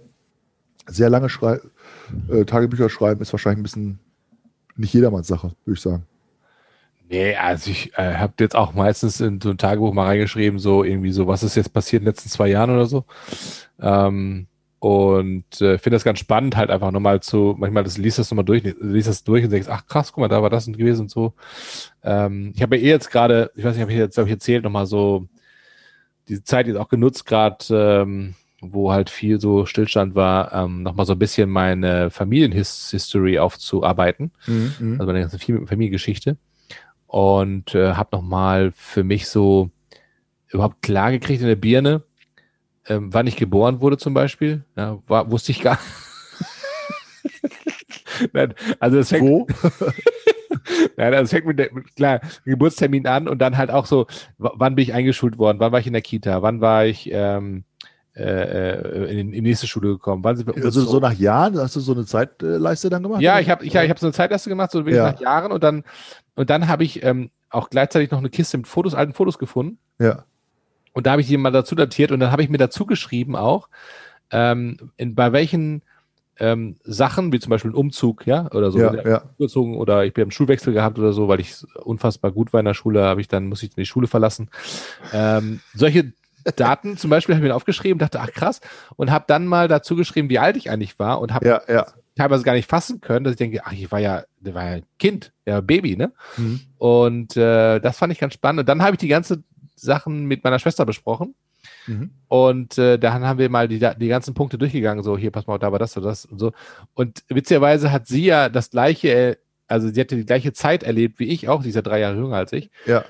Tagebücher schreiben ist wahrscheinlich ein bisschen nicht jedermanns Sache, würde ich sagen. Nee, also ich habe jetzt auch meistens in so ein Tagebuch mal reingeschrieben, so irgendwie so, was ist jetzt passiert in den letzten 2 Jahren oder so. Und finde das ganz spannend, halt einfach nochmal manchmal liest das durch und denkst, ach krass, guck mal, da war das und gewesen und so. Ich habe ja jetzt gerade, ich weiß nicht, habe ich jetzt, glaube ich, erzählt, nochmal so diese Zeit jetzt auch genutzt, gerade wo halt viel so Stillstand war, nochmal so ein bisschen meine Familienhistory aufzuarbeiten. Mhm, also meine ganze Familiengeschichte. Und habe nochmal für mich so überhaupt klar gekriegt in der Birne, wann ich geboren wurde zum Beispiel. Ja, wusste ich gar nicht. Nein, also das fängt... Wo? Nein, also es fängt mit Geburtstermin an und dann halt auch so, wann bin ich eingeschult worden, wann war ich in der Kita, wann war ich... in die nächste Schule gekommen. Also so nach Jahren? Hast du so eine Zeitleiste dann gemacht? Ja, ich hab so eine Zeitleiste gemacht, so wenig nach Jahren und dann habe ich auch gleichzeitig noch eine Kiste mit Fotos, alten Fotos gefunden. Ja. Und da habe ich die mal dazu datiert und dann habe ich mir dazu geschrieben auch, bei welchen Sachen, wie zum Beispiel ein Umzug, ja, oder so, umgezogen oder ich bin im Schulwechsel gehabt oder so, weil ich unfassbar gut war in der Schule, musste ich die Schule verlassen. Solche Daten zum Beispiel habe ich mir aufgeschrieben, dachte, ach krass, und habe dann mal dazu geschrieben, wie alt ich eigentlich war und habe teilweise gar nicht fassen können, dass ich denke, ach, ich war ja ein Kind, ja, Baby, ne? Mhm. Und das fand ich ganz spannend. Und dann habe ich die ganzen Sachen mit meiner Schwester besprochen. Mhm. Und dann haben wir mal die ganzen Punkte durchgegangen, so, hier, pass mal, da war das oder das und so. Und witzigerweise hat sie ja das gleiche, also sie hatte die gleiche Zeit erlebt wie ich auch, sie ist ja 3 Jahre jünger als ich. Ja.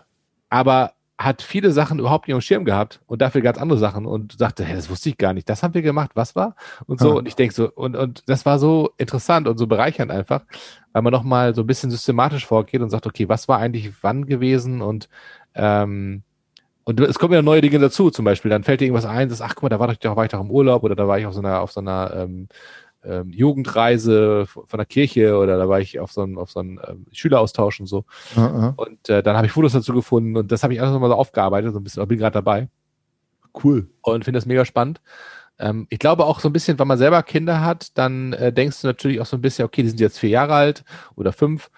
Aber hat viele Sachen überhaupt nicht auf dem Schirm gehabt und dafür ganz andere Sachen und sagte, hey, das wusste ich gar nicht, das haben wir gemacht, was war? Und so, und ich denke so, und das war so interessant und so bereichernd einfach, weil man nochmal so ein bisschen systematisch vorgeht und sagt, okay, was war eigentlich wann gewesen und es kommen ja neue Dinge dazu, zum Beispiel, dann fällt dir irgendwas ein, das, ach guck mal, da war ich doch im Urlaub oder da war ich auf so einer Jugendreise von der Kirche oder da war ich auf so einen Schüleraustausch und so. Und dann habe ich Fotos dazu gefunden und das habe ich alles nochmal so aufgearbeitet, so ein bisschen, bin gerade dabei. cool. Und finde das mega spannend. Ich glaube auch so ein bisschen, wenn man selber Kinder hat, dann denkst du natürlich auch so ein bisschen, okay, die sind jetzt 4 Jahre alt oder 5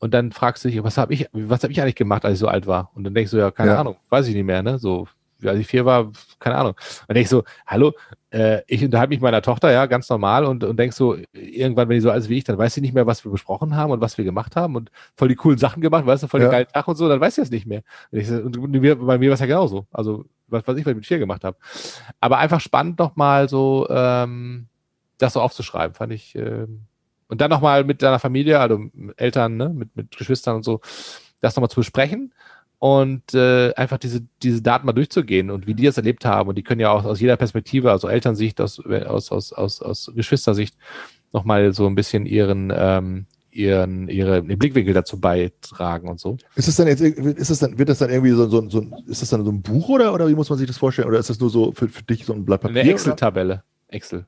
und dann fragst du dich, was hab ich eigentlich gemacht, als ich so alt war? Und dann denkst du, ja, keine Ahnung, weiß ich nicht mehr, ne? So, als ich 4 war, keine Ahnung. Und dann denkst du, hallo, ich unterhalte mich mit meiner Tochter, ja, ganz normal und denkst so, irgendwann, wenn die so alt ist wie ich, dann weiß sie nicht mehr, was wir besprochen haben und was wir gemacht haben und voll die coolen Sachen gemacht, weißt du, voll den geilen Tag und so, dann weiß sie das nicht mehr. Und bei mir war es ja genauso. Also, was ich mit 4 gemacht habe. Aber einfach spannend nochmal so, das so aufzuschreiben, fand ich. Und dann nochmal mit deiner Familie, also mit Eltern, ne, mit Geschwistern und so, das nochmal zu besprechen und einfach diese Daten mal durchzugehen und wie die das erlebt haben. Und die können ja auch aus jeder Perspektive, also Elternsicht, aus Geschwistersicht, nochmal so ein bisschen ihren Blickwinkel dazu beitragen und so. Ist das dann so ein Buch oder wie muss man sich das vorstellen? Oder ist das nur so für dich so ein Blatt Papier? Eine Excel-Tabelle. Excel.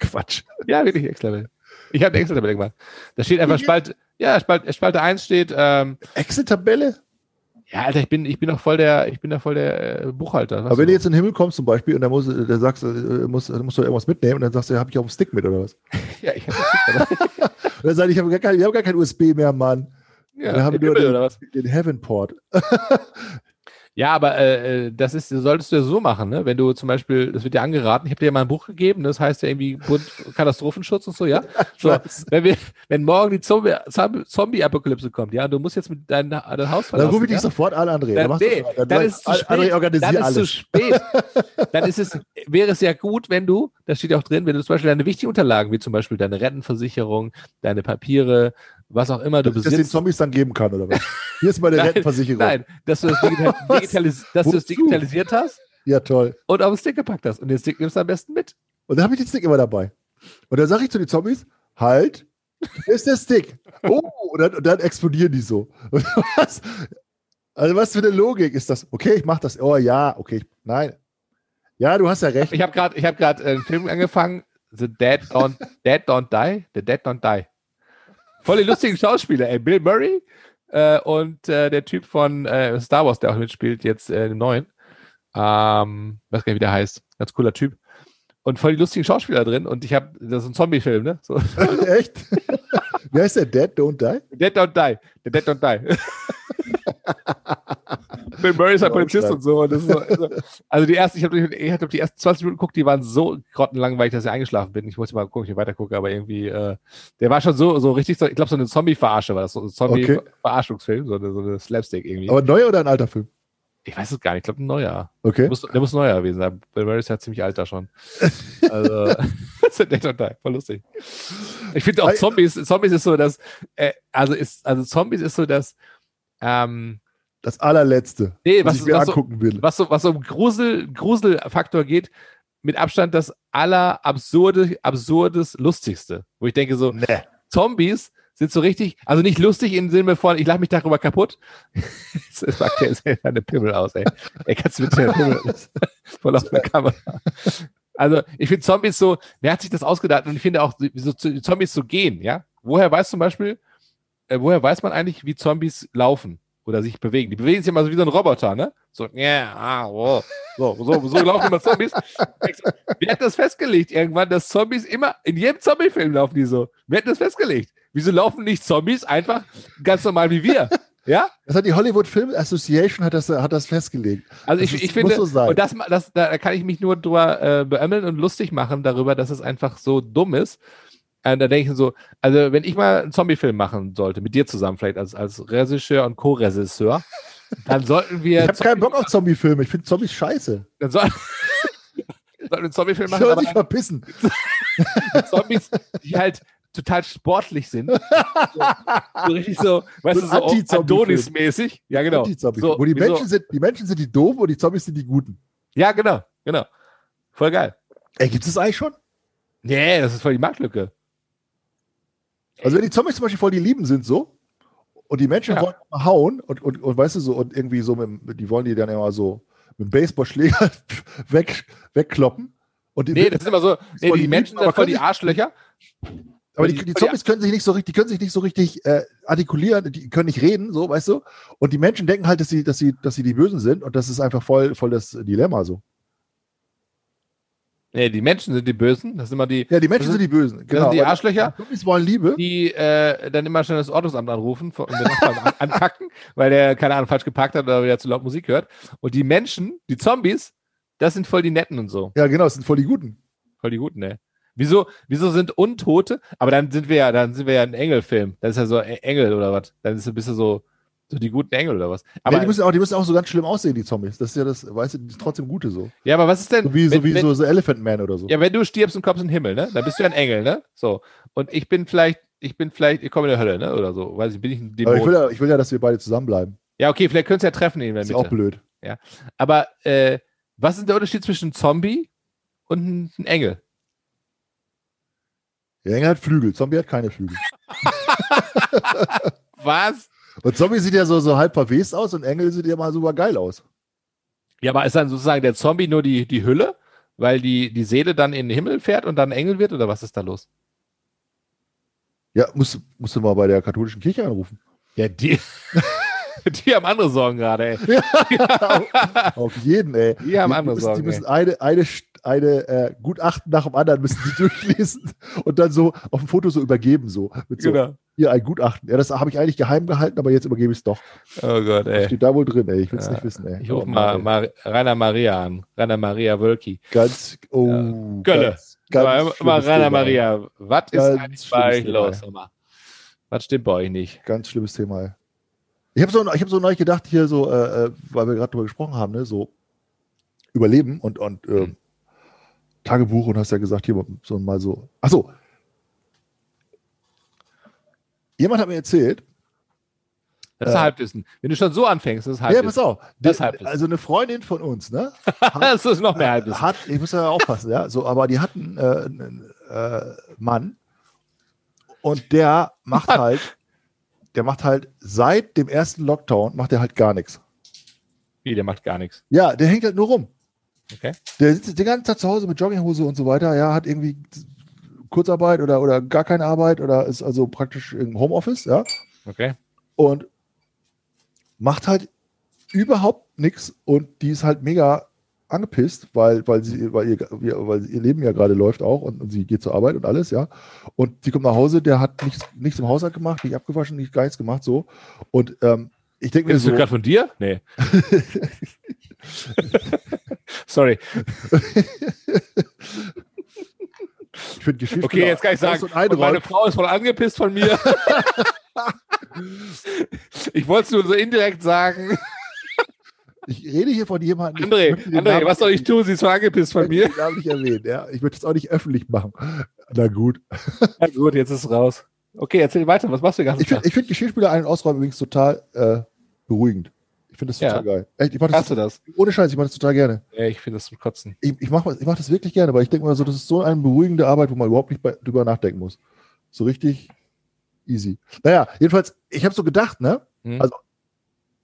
Quatsch. Ja, wirklich Excel-Tabelle. Ich habe eine Excel-Tabelle gemacht. Da steht einfach Spalte 1 steht. Excel-Tabelle? Ja, Alter, ich bin doch voll der Buchhalter. Aber wenn du jetzt in den Himmel kommst zum Beispiel und dann musst du irgendwas mitnehmen und dann sagst du, habe ich auch einen Stick mit oder was? Ja, ich habe einen Stick dabei. Und dann sage ich, ich habe gar kein USB mehr, Mann. Ja, dann haben wir nur den Heaven-Port. Ja, aber das ist, solltest du ja so machen, ne? Wenn du zum Beispiel, das wird dir angeraten, ich habe dir ja mal ein Buch gegeben, das heißt ja irgendwie Katastrophenschutz und so, ja? So, wenn morgen die Zombie-Apokalypse kommt, ja, und du musst jetzt mit deinem Haus verlassen. Dann rufe ich dich sofort an, André. Dann ist es zu spät. Wäre es ja gut, wenn du, das steht ja auch drin, wenn du zum Beispiel deine wichtigen Unterlagen, wie zum Beispiel deine Rentenversicherung, deine Papiere, was auch immer du besitzt. Dass es den Zombies dann geben kann, oder was? Hier ist meine Rentenversicherung. Nein, dass du das digitalisiert hast. Ja, toll. Und auf den Stick gepackt hast. Und den Stick nimmst du am besten mit. Und dann habe ich den Stick immer dabei. Und dann sage ich zu den Zombies, halt, hier ist der Stick. Oh, und dann explodieren die so. Was? Also was für eine Logik ist das? Okay, ich mache das. Oh ja, okay, nein. Ja, du hast ja recht. Ich habe gerade einen Film angefangen, The Dead Don't Die. Voll die lustigen Schauspieler, ey. Bill Murray und der Typ von Star Wars, der auch mitspielt, jetzt im neuen. Weiß gar nicht, wie der heißt. Ganz cooler Typ. Und voll die lustigen Schauspieler drin. Und das ist ein Zombie-Film, ne? So. Echt? Wie heißt der? Dead Don't Die. Bill Murray ist ein Polizist und so. Und das ist so. Also ich hab die ersten 20 Minuten geguckt, die waren so grottenlangweilig, dass ich eingeschlafen bin. Ich wollte mal gucken, ob ich weiter gucke, aber irgendwie, der war schon so richtig, ich glaube, so eine Zombie-Verarsche war das, so ein Zombie-Verarschungsfilm, so eine Slapstick irgendwie. Aber ein neuer oder ein alter Film? Ich weiß es gar nicht, ich glaube, ein neuer. Okay. Der muss neuer gewesen sein. Bill Murray ist ja ziemlich alter schon. Also, das ist total, voll lustig. Ich finde auch Zombies ist so, dass, Zombies ist so, dass, das allerletzte, was ich mir angucken will. Was so um Gruselfaktor geht, mit Abstand das allerabsurdes, lustigste. Wo ich denke so, Zombies sind so richtig, also nicht lustig im Sinne von, ich lache mich darüber kaputt. Es packt ja eine Pimmel aus, ey. Ey, kannst du mit der Pimmel aus? Voll auf der Kamera. Also ich finde Zombies so, wer hat sich das ausgedacht? Und ich finde auch, so zu Zombies zu gehen, ja? Woher weiß man eigentlich, wie Zombies laufen? Oder sich bewegen. Die bewegen sich immer so wie so ein Roboter, ne? So, so laufen immer Zombies. Wer hat das festgelegt irgendwann, dass Zombies immer, in jedem Zombie-Film laufen die so. Wer hat das festgelegt? Wieso laufen nicht Zombies einfach ganz normal wie wir? Ja? Das hat die Hollywood Film Association hat das festgelegt. Also ich finde, muss so sein. Und da kann ich mich nur drüber beömmeln und lustig machen darüber, dass es einfach so dumm ist. Und da denke ich so, also wenn ich mal einen Zombie-Film machen sollte, mit dir zusammen vielleicht als Regisseur und Co-Regisseur, dann sollten wir... Ich habe keinen Bock auf Zombie-Filme, ich finde Zombies scheiße. Dann sollten wir einen Zombie-Film machen, aber... Ich soll dich verpissen. Zombies, die halt total sportlich sind. So richtig so, weißt du, so Adonis-mäßig. Ja, genau. So, wo die Menschen sind die Doofen und die Zombies sind die Guten. Ja, genau. Voll geil. Ey, gibt es das eigentlich schon? Nee, das ist voll die Marktlücke. Also wenn die Zombies zum Beispiel voll die Lieben sind so und die Menschen wollen mal hauen und weißt du so und irgendwie so, die wollen die dann immer so mit dem Baseballschläger wegkloppen. Und die Menschen sind voll die Arschlöcher. Aber die Zombies können sich nicht so richtig artikulieren, die können nicht reden, so, weißt du. Und die Menschen denken halt, dass sie die Bösen sind und das ist einfach voll das Dilemma so. Nee, die Menschen sind die Bösen. Das sind immer die. Ja, die Menschen sind die Bösen. Genau. Das sind die Arschlöcher. Die wollen Liebe. Die dann immer schnell das Ordnungsamt anrufen und den Nachbarn ankacken, weil der, keine Ahnung, falsch geparkt hat oder wieder zu laut Musik hört. Und die Menschen, die Zombies, das sind voll die Netten und so. Ja, genau, das sind voll die Guten. Voll die Guten, ey. Wieso sind Untote? Aber dann sind wir ja ein Engelfilm. Das ist ja so Engel oder was. Dann ist ein bisschen so die guten Engel oder was. Aber ja, die müssen auch so ganz schlimm aussehen, die Zombies. Das ist ja das, weißt du, trotzdem Gute so. Ja, aber was ist denn... So wie Elephant Man oder so. Ja, wenn du stirbst und kommst in den Himmel, ne? Dann bist du ja ein Engel, ne? So. Und ich bin vielleicht, ich komme in die Hölle, ne? Oder so. Weiß ich, bin ich ein Dämon. Aber ich will ja, dass wir beide zusammenbleiben. Ja, okay, vielleicht können wir uns ja treffen in der Mitte. Ist auch blöd. Ja. Aber, was ist der Unterschied zwischen einem Zombie und einem Engel? Der Engel hat Flügel, Zombie hat keine Flügel. Was? Und Zombie sieht ja so halb verwest aus und Engel sieht ja mal super geil aus. Ja, aber ist dann sozusagen der Zombie nur die Hülle, weil die Seele dann in den Himmel fährt und dann Engel wird, oder was ist da los? Ja, musst du mal bei der katholischen Kirche anrufen. Ja, die haben andere Sorgen gerade, ey. Ja, auf jeden, ey. Die haben andere Sorgen. Die müssen eine Gutachten nach dem anderen müssen die durchlesen und dann so auf dem Foto so übergeben, so. Mit so, genau. Hier ein Gutachten. Ja, das habe ich eigentlich geheim gehalten, aber jetzt übergebe ich es doch. Oh Gott, ey. Steht da wohl drin, ey. Ich will es nicht wissen, ey. Ich rufe mal Rainer Maria an. Rainer Maria Wölki. Ganz, oh. Ja. Gölle. Ganz mal Rainer Maria. Was ist eigentlich bei euch los? Was stimmt bei euch nicht? Ganz schlimmes Thema, ey. Ich hab so neulich gedacht, hier so, weil wir gerade drüber gesprochen haben, ne, so Überleben und Tagebuch, und hast ja gesagt, hier so mal so. Achso. Jemand hat mir erzählt. Das ist Halbwissen. Wenn du schon so anfängst, das ist Halbwissen. Ja, pass auf. Das Halbwissen. Also eine Freundin von uns, ne? Das ist noch mehr Halbwissen. Ich muss ja aufpassen, ja. So, aber die hatten einen Mann und der macht halt. Der macht halt seit dem ersten Lockdown, macht er halt gar nichts. Wie, der macht gar nichts? Ja, der hängt halt nur rum. Okay. Der sitzt den ganzen Tag zu Hause mit Jogginghose und so weiter. Ja, hat irgendwie Kurzarbeit oder gar keine Arbeit oder ist also praktisch im Homeoffice, ja. Okay. Und macht halt überhaupt nichts und die ist halt mega angepisst, weil ihr Leben ja gerade läuft auch und sie geht zur Arbeit und alles, ja. Und sie kommt nach Hause, der hat nichts im Haushalt gemacht, nicht abgewaschen, nicht Geiz gemacht, so. Und ich denke mir so... Ist das gerade von dir? Nee. Sorry. Ich finde Geschichte... Okay, jetzt kann ich sagen, meine Frau ist voll angepisst von mir. Ich wollte es nur so indirekt sagen... Ich rede hier von jemandem. André, was soll ich tun? Sie ist zwar angepisst von mir. Ich habe nicht erwähnt, ja. Ich möchte es auch nicht öffentlich machen. Na gut. Na gut, jetzt ist es raus. Okay, erzähl weiter. Was machst du ganz? Ich finde Geschirrspüler ein- und ausräumen übrigens total beruhigend. Ich finde das total geil. Echt, ich mach das. Hast du das? Ohne Scheiß, ich mache das total gerne. Ja, ich finde das zum Kotzen. Ich mach das wirklich gerne, weil ich denke mal so, das ist so eine beruhigende Arbeit, wo man überhaupt nicht drüber nachdenken muss. So richtig easy. Naja, jedenfalls, ich habe so gedacht, ne? Hm. Also,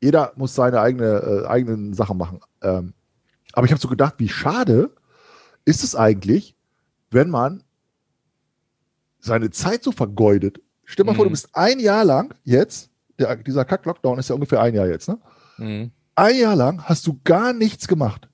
jeder muss seine eigenen Sachen machen. Aber ich habe so gedacht, wie schade ist es eigentlich, wenn man seine Zeit so vergeudet. Stell mal vor, du bist ein Jahr lang jetzt, dieser Kack-Lockdown ist ja ungefähr ein Jahr jetzt, ne? Mhm. Ein Jahr lang hast du gar nichts gemacht.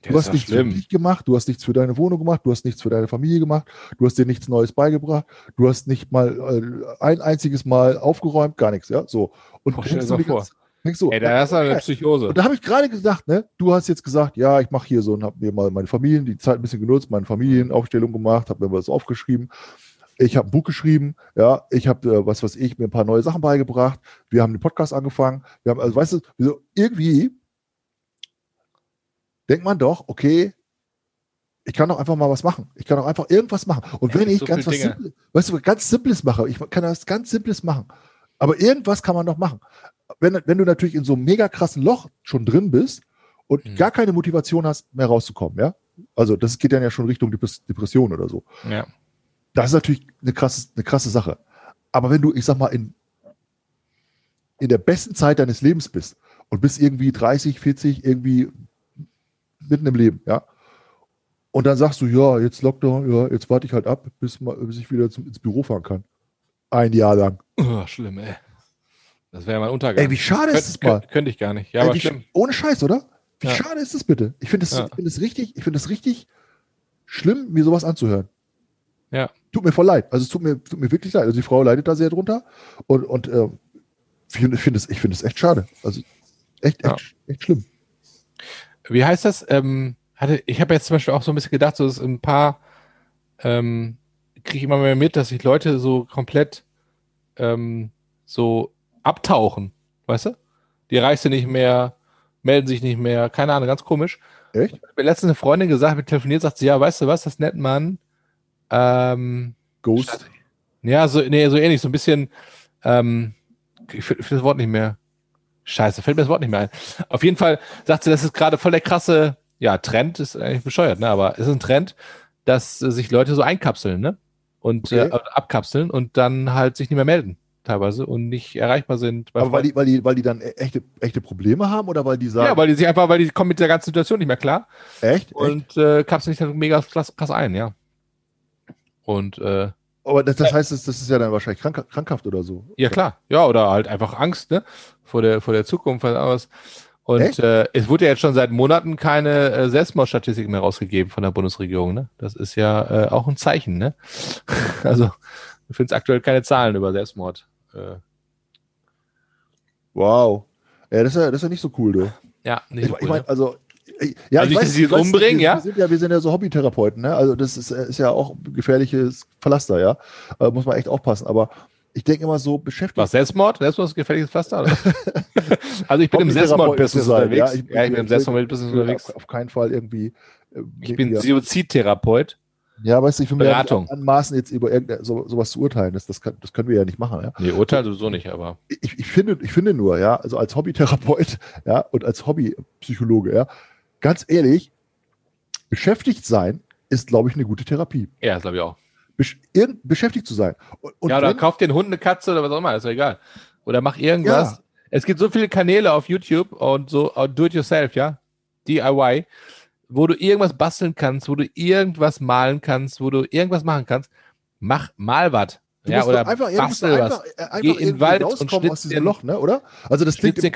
Du hast nichts für dich gemacht, du hast nichts für deine Wohnung gemacht, du hast nichts für deine Familie gemacht, du hast dir nichts Neues beigebracht, du hast nicht mal ein einziges Mal aufgeräumt, gar nichts, ja? So. Und stell dir das vor. So, ey, da ist eine Psychose. Und da habe ich gerade gesagt, ne, du hast jetzt gesagt, ja, ich mache hier so und habe mir mal meine Familien, die Zeit ein bisschen genutzt, meine Familienaufstellung gemacht, habe mir was aufgeschrieben. Ich habe ein Buch geschrieben, ja, ich habe, mir ein paar neue Sachen beigebracht. Wir haben den Podcast angefangen. Wir haben, also, weißt du, so irgendwie denkt man doch, okay, ich kann doch einfach mal was machen. Ich kann doch einfach irgendwas machen. Und wenn ich so ganz was Simples, weißt du, ganz Simples mache, ich kann was ganz Simples machen. Aber irgendwas kann man doch machen. Wenn du natürlich in so einem mega krassen Loch schon drin bist und gar keine Motivation hast, mehr rauszukommen, ja? Also das geht dann ja schon Richtung Depression oder so. Ja. Das ist natürlich eine krasse Sache. Aber wenn du, ich sag mal, in der besten Zeit deines Lebens bist und bist irgendwie 30, 40, irgendwie mitten im Leben, ja? Und dann sagst du, ja, jetzt Lockdown, ja, jetzt warte ich halt ab, bis ich wieder ins Büro fahren kann. Ein Jahr lang. Oh, schlimm, ey. Das wäre ja mein Untergang. Ey, wie schade ist das mal? Könnte ich gar nicht. Ja, ey, aber ohne Scheiß, oder? Wie schade ist das bitte? Ich finde das richtig schlimm, mir sowas anzuhören. Ja. Tut mir voll leid. Also es tut mir wirklich leid. Also die Frau leidet da sehr drunter. Und ich finde es echt schade. Also echt schlimm. Wie heißt das? Ich habe jetzt zum Beispiel auch so ein bisschen gedacht, so ist ein paar, kriege ich immer mehr mit, dass sich Leute so komplett so abtauchen, weißt du? Die erreichst du nicht mehr, melden sich nicht mehr, keine Ahnung, ganz komisch. Echt? Ich habe mir letztens eine Freundin gesagt, wir telefoniert, sagt sie, ja, weißt du was, das nennt man Ghost. Statt, ja, so ähnlich, so ein bisschen, ich finde das Wort nicht mehr. Scheiße, fällt mir das Wort nicht mehr ein. Auf jeden Fall sagt sie, das ist gerade voll der krasse, ja, Trend ist eigentlich bescheuert, ne? Aber es ist ein Trend, dass sich Leute so einkapseln, ne? Und okay. Abkapseln und dann halt sich nicht mehr melden teilweise und nicht erreichbar sind. Aber weil die dann echte Probleme haben oder weil die sagen... Ja, weil die kommen mit der ganzen Situation nicht mehr klar. Echt? Und kapseln sich dann mega krass ein, ja. Und aber das heißt, das ist ja dann wahrscheinlich krankhaft oder so. Ja, klar. Ja, oder halt einfach Angst, ne? Vor der Zukunft. Und es wurde ja jetzt schon seit Monaten keine Selbstmordstatistik mehr rausgegeben von der Bundesregierung, ne? Das ist ja auch ein Zeichen, ne? Also, du findest aktuell keine Zahlen über Selbstmord. Wow. Ja, das ist ja nicht so cool, du. Ja, nicht so cool. Ich meine, also... Ja, also ich weiß, sie umbringen, ja? Wir sind ja so Hobbytherapeuten, ne? Also das ist ja auch ein gefährliches Pflaster, ja? Muss man echt aufpassen, aber ich denke immer so beschäftigt... Was, Selbstmord? Selbstmord ist ein gefährliches Pflaster? Oder? Also ich bin im Selbstmord-Business unterwegs. Ich bin im Selbstmord-Business unterwegs. Auf keinen Fall irgendwie... Ich bin Suizidtherapeut. Ja, weißt du, ich will mir anmaßen, jetzt über sowas zu urteilen. Das können wir ja nicht machen. Ja? Nee, urteilen sowieso nicht, aber... Ich finde nur, ja, also als Hobbytherapeut, ja, und als Hobbypsychologe, ja, ganz ehrlich, beschäftigt sein ist, glaube ich, eine gute Therapie. Ja, das glaube ich auch. Beschäftigt zu sein. Und ja, oder kauf den Hund eine Katze oder was auch immer, ist ja egal. Oder mach irgendwas. Ja. Es gibt so viele Kanäle auf YouTube und so, do-it-yourself, ja, DIY, wo du irgendwas basteln kannst, wo du irgendwas malen kannst, wo du irgendwas machen kannst. Mach mal was. Ja, oder bastel was. Geh in den Wald und schnitz dir ein Loch, ne, oder? Also das klingt so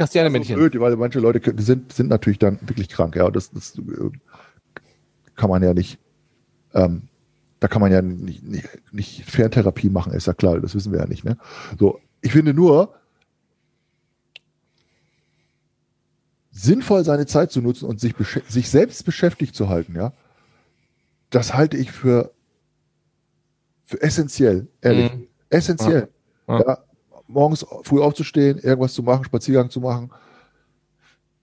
blöd, weil manche Leute sind natürlich dann wirklich krank, ja, und das kann man ja nicht, da kann man ja nicht Ferntherapie machen, ist ja klar, das wissen wir ja nicht, ne? So, ich finde nur, sinnvoll seine Zeit zu nutzen und sich selbst beschäftigt zu halten, ja, das halte ich für essentiell, ehrlich. Mhm. Essentiell. Ja. Ja. Ja, morgens früh aufzustehen, irgendwas zu machen, Spaziergang zu machen.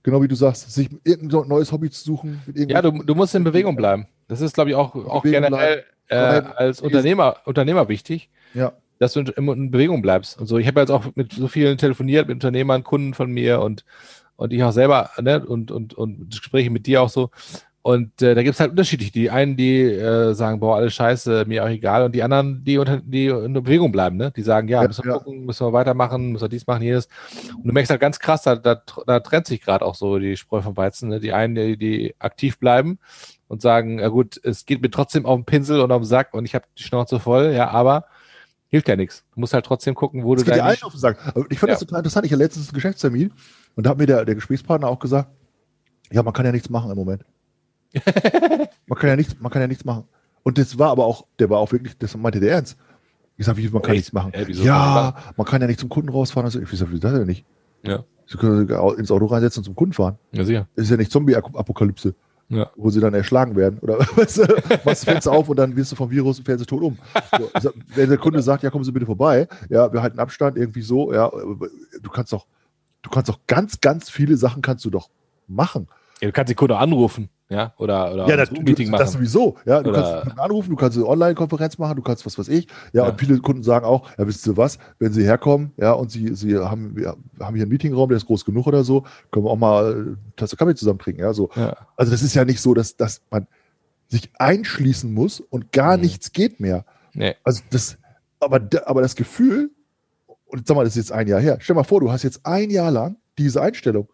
Genau wie du sagst, sich irgendein neues Hobby zu suchen. Ja, du musst in Bewegung bleiben. Das ist, glaube ich, auch generell als Unternehmer wichtig, ja, dass du in Bewegung bleibst. Und so. Ich habe jetzt auch mit so vielen telefoniert, mit Unternehmern, Kunden von mir und ich auch selber, ne, und Gespräche mit dir auch so. Und da gibt es halt unterschiedlich. Die einen, die sagen, boah, alles scheiße, mir auch egal. Und die anderen, die in Bewegung bleiben, ne? Die sagen, ja, müssen wir gucken, müssen wir weitermachen, müssen wir dies machen, jenes. Und du merkst halt ganz krass, da trennt sich gerade auch so die Spreu vom Weizen, ne? Die einen, die aktiv bleiben und sagen, ja gut, es geht mir trotzdem auf den Pinsel und auf den Sack und ich habe die Schnauze voll, ja, aber hilft ja nichts. Du musst halt trotzdem gucken, wo das du deine... Ich fand das total interessant. Ich hatte letztens einen Geschäftstermin und da hat mir der Gesprächspartner auch gesagt, ja, man kann ja nichts machen im Moment. Man kann ja nichts machen. Und das war aber auch, der war auch wirklich, das meinte der ernst. Ich sag, man kann nichts machen. Ja, man kann ja nicht zum Kunden rausfahren. Also, ich sag, wie das denn nicht? Ja. Sie können ins Auto reinsetzen und zum Kunden fahren. Ja, sicher. Das ist ja nicht Zombie-Apokalypse, ja, wo sie dann erschlagen werden. Oder weißt du, machst du Fenster auf und dann wirst du vom Virus und fährst du tot um. So, ich sag, wenn der Kunde sagt, ja, kommen Sie bitte vorbei, ja, wir halten Abstand, irgendwie so, ja, du kannst doch ganz viele Sachen kannst du doch machen. Ja, du kannst den Kunden anrufen. Ja, oder ja, Meeting machen. Das sowieso. Ja, du kannst anrufen, du kannst eine Online-Konferenz machen, du kannst was weiß ich. Ja, ja, und viele Kunden sagen auch, ja, wisst ihr was, wenn sie herkommen, ja, und wir haben hier einen Meetingraum, der ist groß genug oder so, können wir auch mal eine Tasse Kaffee zusammen trinken. Ja, so. Ja. Also das ist ja nicht so, dass man sich einschließen muss und gar nichts geht mehr. Nee. Also aber das Gefühl, und sag mal, das ist jetzt ein Jahr her, stell mal vor, du hast jetzt ein Jahr lang diese Einstellung.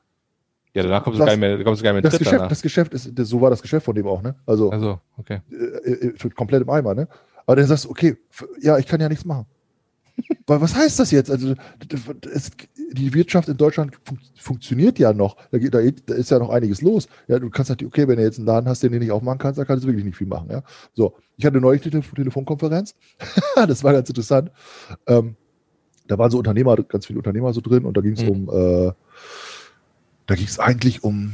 Ja, danach kommst du gar nicht mehr in den Tritt danach. Das Geschäft ist, so war das Geschäft von dem auch, ne? Also okay. Komplett im Eimer, ne? Aber dann sagst du, okay, ja, ich kann ja nichts machen. Was heißt das jetzt? Also die Wirtschaft in Deutschland funktioniert ja noch. Da ist ja noch einiges los. Ja, du kannst natürlich, okay, wenn du jetzt einen Laden hast, den du nicht aufmachen kannst, dann kannst du wirklich nicht viel machen. Ja? So, ich hatte neulich eine Telefonkonferenz. Das war ganz interessant. Da waren so Unternehmer, ganz viele Unternehmer so drin, und da ging es eigentlich um,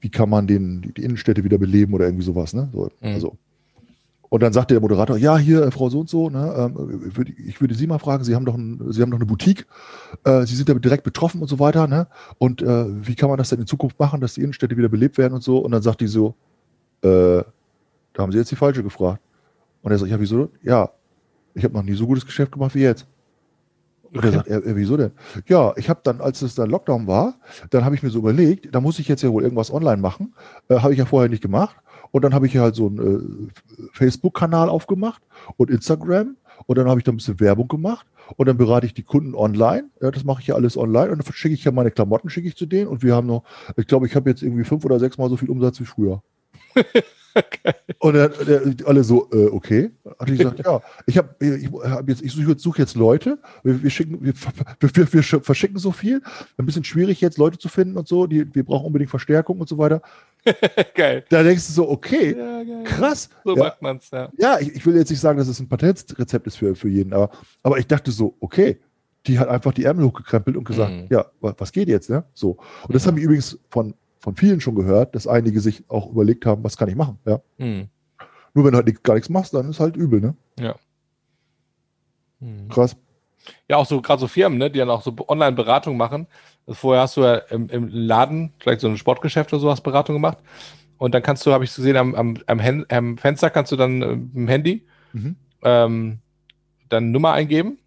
wie kann man die Innenstädte wieder beleben oder irgendwie sowas. Ne? So, also. Und dann sagte der Moderator, ja, hier, Frau so und so, ne, ich würde Sie mal fragen, Sie haben doch eine Boutique, Sie sind damit direkt betroffen und so weiter, ne? Und wie kann man das denn in Zukunft machen, dass die Innenstädte wieder belebt werden und so? Und dann sagt die so, da haben Sie jetzt die Falsche gefragt. Und er sagt, ja, wieso? Ja, ich habe noch nie so gutes Geschäft gemacht wie jetzt. Und er sagt, wieso denn? Ja, ich habe dann, als es dann Lockdown war, dann habe ich mir so überlegt, da muss ich jetzt ja wohl irgendwas online machen, habe ich ja vorher nicht gemacht. Und dann habe ich halt so einen Facebook-Kanal aufgemacht und Instagram, und dann habe ich da ein bisschen Werbung gemacht, und dann berate ich die Kunden online. Ja, das mache ich ja alles online, und dann schicke ich ja meine Klamotten, schicke ich zu denen, und wir haben noch, ich glaube, ich habe jetzt irgendwie 5 oder 6 Mal so viel Umsatz wie früher. Okay. Und dann alle so, okay. Hat ich gesagt, ja, ich suche jetzt Leute, wir verschicken so viel, ein bisschen schwierig jetzt Leute zu finden und so, wir brauchen unbedingt Verstärkung und so weiter. Geil. Da denkst du so, okay, ja, krass. So macht man es, ja. Ja, ich will jetzt nicht sagen, dass es ein Patentrezept ist für jeden, aber ich dachte so, okay, die hat einfach die Ärmel hochgekrempelt und gesagt, ja, was geht jetzt, ne? So. Und das habe ich übrigens von vielen schon gehört, dass einige sich auch überlegt haben, was kann ich machen, ja. Nur wenn du halt gar nichts machst, dann ist halt übel, ne? Ja. Krass. Ja, auch so, gerade so Firmen, ne, die dann auch so Online-Beratung machen. Vorher hast du ja im Laden, vielleicht so ein Sportgeschäft oder sowas, Beratung gemacht. Und dann kannst du, habe ich gesehen, am Fenster kannst du dann im Handy dann Nummer eingeben,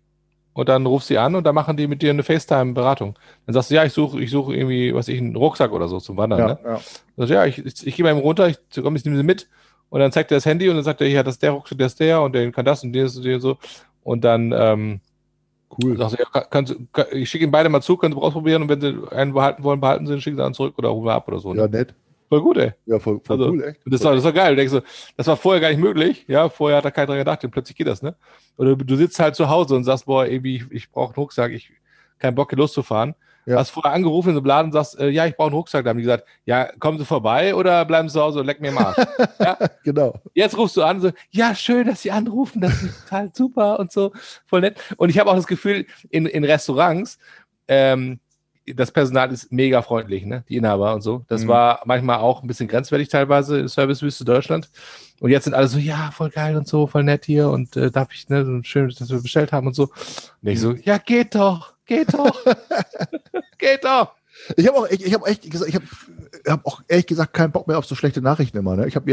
und dann rufst du sie an, und dann machen die mit dir eine FaceTime-Beratung. Dann sagst du, ja, ich suche irgendwie, was ich, einen Rucksack oder so zum Wandern. Ja, ne? Ja. Sagst, ja, ich gehe mal eben runter, ich nehme sie mit. Und dann zeigt er das Handy, und dann sagt er, ja, das ist der Rucksack, der ist der, und der kann das und das und den so. Und dann, cool. Sagst du, ja, ich schicke ihnen beide mal zu, können sie ausprobieren, und wenn sie einen behalten wollen, behalten sie, schicken sie einen zurück oder rufen wir ab oder so. Ne? Ja, nett. Voll gut, ey. Ja, voll also, cool, echt. Das war geil. Du denkst so, das war vorher gar nicht möglich. Ja, vorher hat da keiner dran gedacht, und plötzlich geht das, ne? Oder du sitzt halt zu Hause und sagst, boah, irgendwie, ich brauche einen Rucksack, ich keinen Bock, hier loszufahren. Ja. Hast vorher angerufen in so einem Laden und sagst, ja, ich brauche einen Rucksack. Da haben die gesagt, ja, kommen Sie vorbei oder bleiben Sie zu Hause und leck mir mal. Ja? Genau. Jetzt rufst du an und so, ja, schön, dass Sie anrufen, das ist total super und so, voll nett. Und ich habe auch das Gefühl, in Restaurants, das Personal ist mega freundlich, ne? Die Inhaber und so. Das war manchmal auch ein bisschen grenzwertig teilweise, Servicewüste Deutschland. Und jetzt sind alle so, ja, voll geil und so, voll nett hier, und darf ich, ne, so schön, dass wir bestellt haben und so. Und ich so, ja, geht doch. Geht doch. Geht doch. Ich habe auch ehrlich gesagt keinen Bock mehr auf so schlechte Nachrichten immer. Ne? Ich bin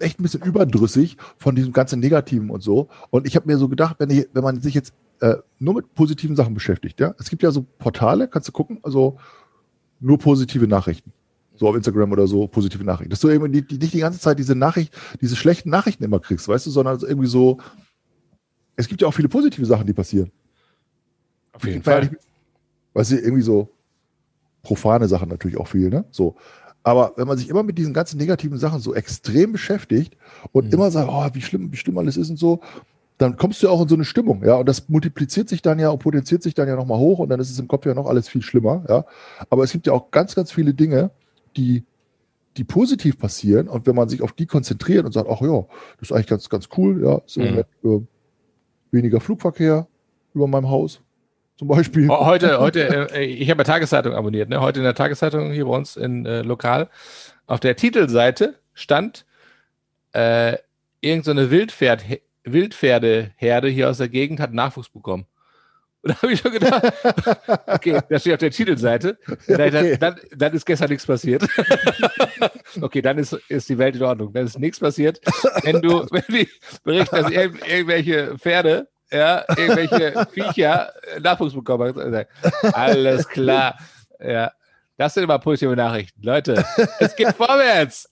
echt ein bisschen überdrüssig von diesem ganzen Negativen und so. Und ich habe mir so gedacht, wenn man sich jetzt nur mit positiven Sachen beschäftigt, ja, es gibt ja so Portale, kannst du gucken, also nur positive Nachrichten. So auf Instagram oder so, positive Nachrichten. Dass du eben nicht die ganze Zeit diese schlechten Nachrichten immer kriegst, weißt du, sondern irgendwie so, es gibt ja auch viele positive Sachen, die passieren. Auf jeden Fall. Weißt du, irgendwie so profane Sachen natürlich auch viel, ne? So. Aber wenn man sich immer mit diesen ganzen negativen Sachen so extrem beschäftigt und immer sagt, oh, wie schlimm alles ist und so, dann kommst du ja auch in so eine Stimmung, ja, und das multipliziert sich dann ja und potenziert sich dann ja nochmal hoch, und dann ist es im Kopf ja noch alles viel schlimmer, ja. Aber es gibt ja auch ganz, ganz viele Dinge, die positiv passieren, und wenn man sich auf die konzentriert und sagt, ach ja, das ist eigentlich ganz, ganz cool, ja, ist im Moment, weniger Flugverkehr über meinem Haus. Zum Beispiel. Heute, ich habe ja Tageszeitung abonniert, ne? Heute in der Tageszeitung hier bei uns in lokal, auf der Titelseite stand irgend so eine Wildpferdeherde hier aus der Gegend hat Nachwuchs bekommen. Und da habe ich schon gedacht, okay, das steht auf der Titelseite. Okay. Dann ist gestern nichts passiert. Okay, dann ist die Welt in Ordnung. Dann ist nichts passiert. Wenn die berichten, dass irgendwelche Pferde, ja, irgendwelche Viecher Nachwuchs bekommen. Alles klar. Ja. Das sind immer positive Nachrichten. Leute, es geht vorwärts.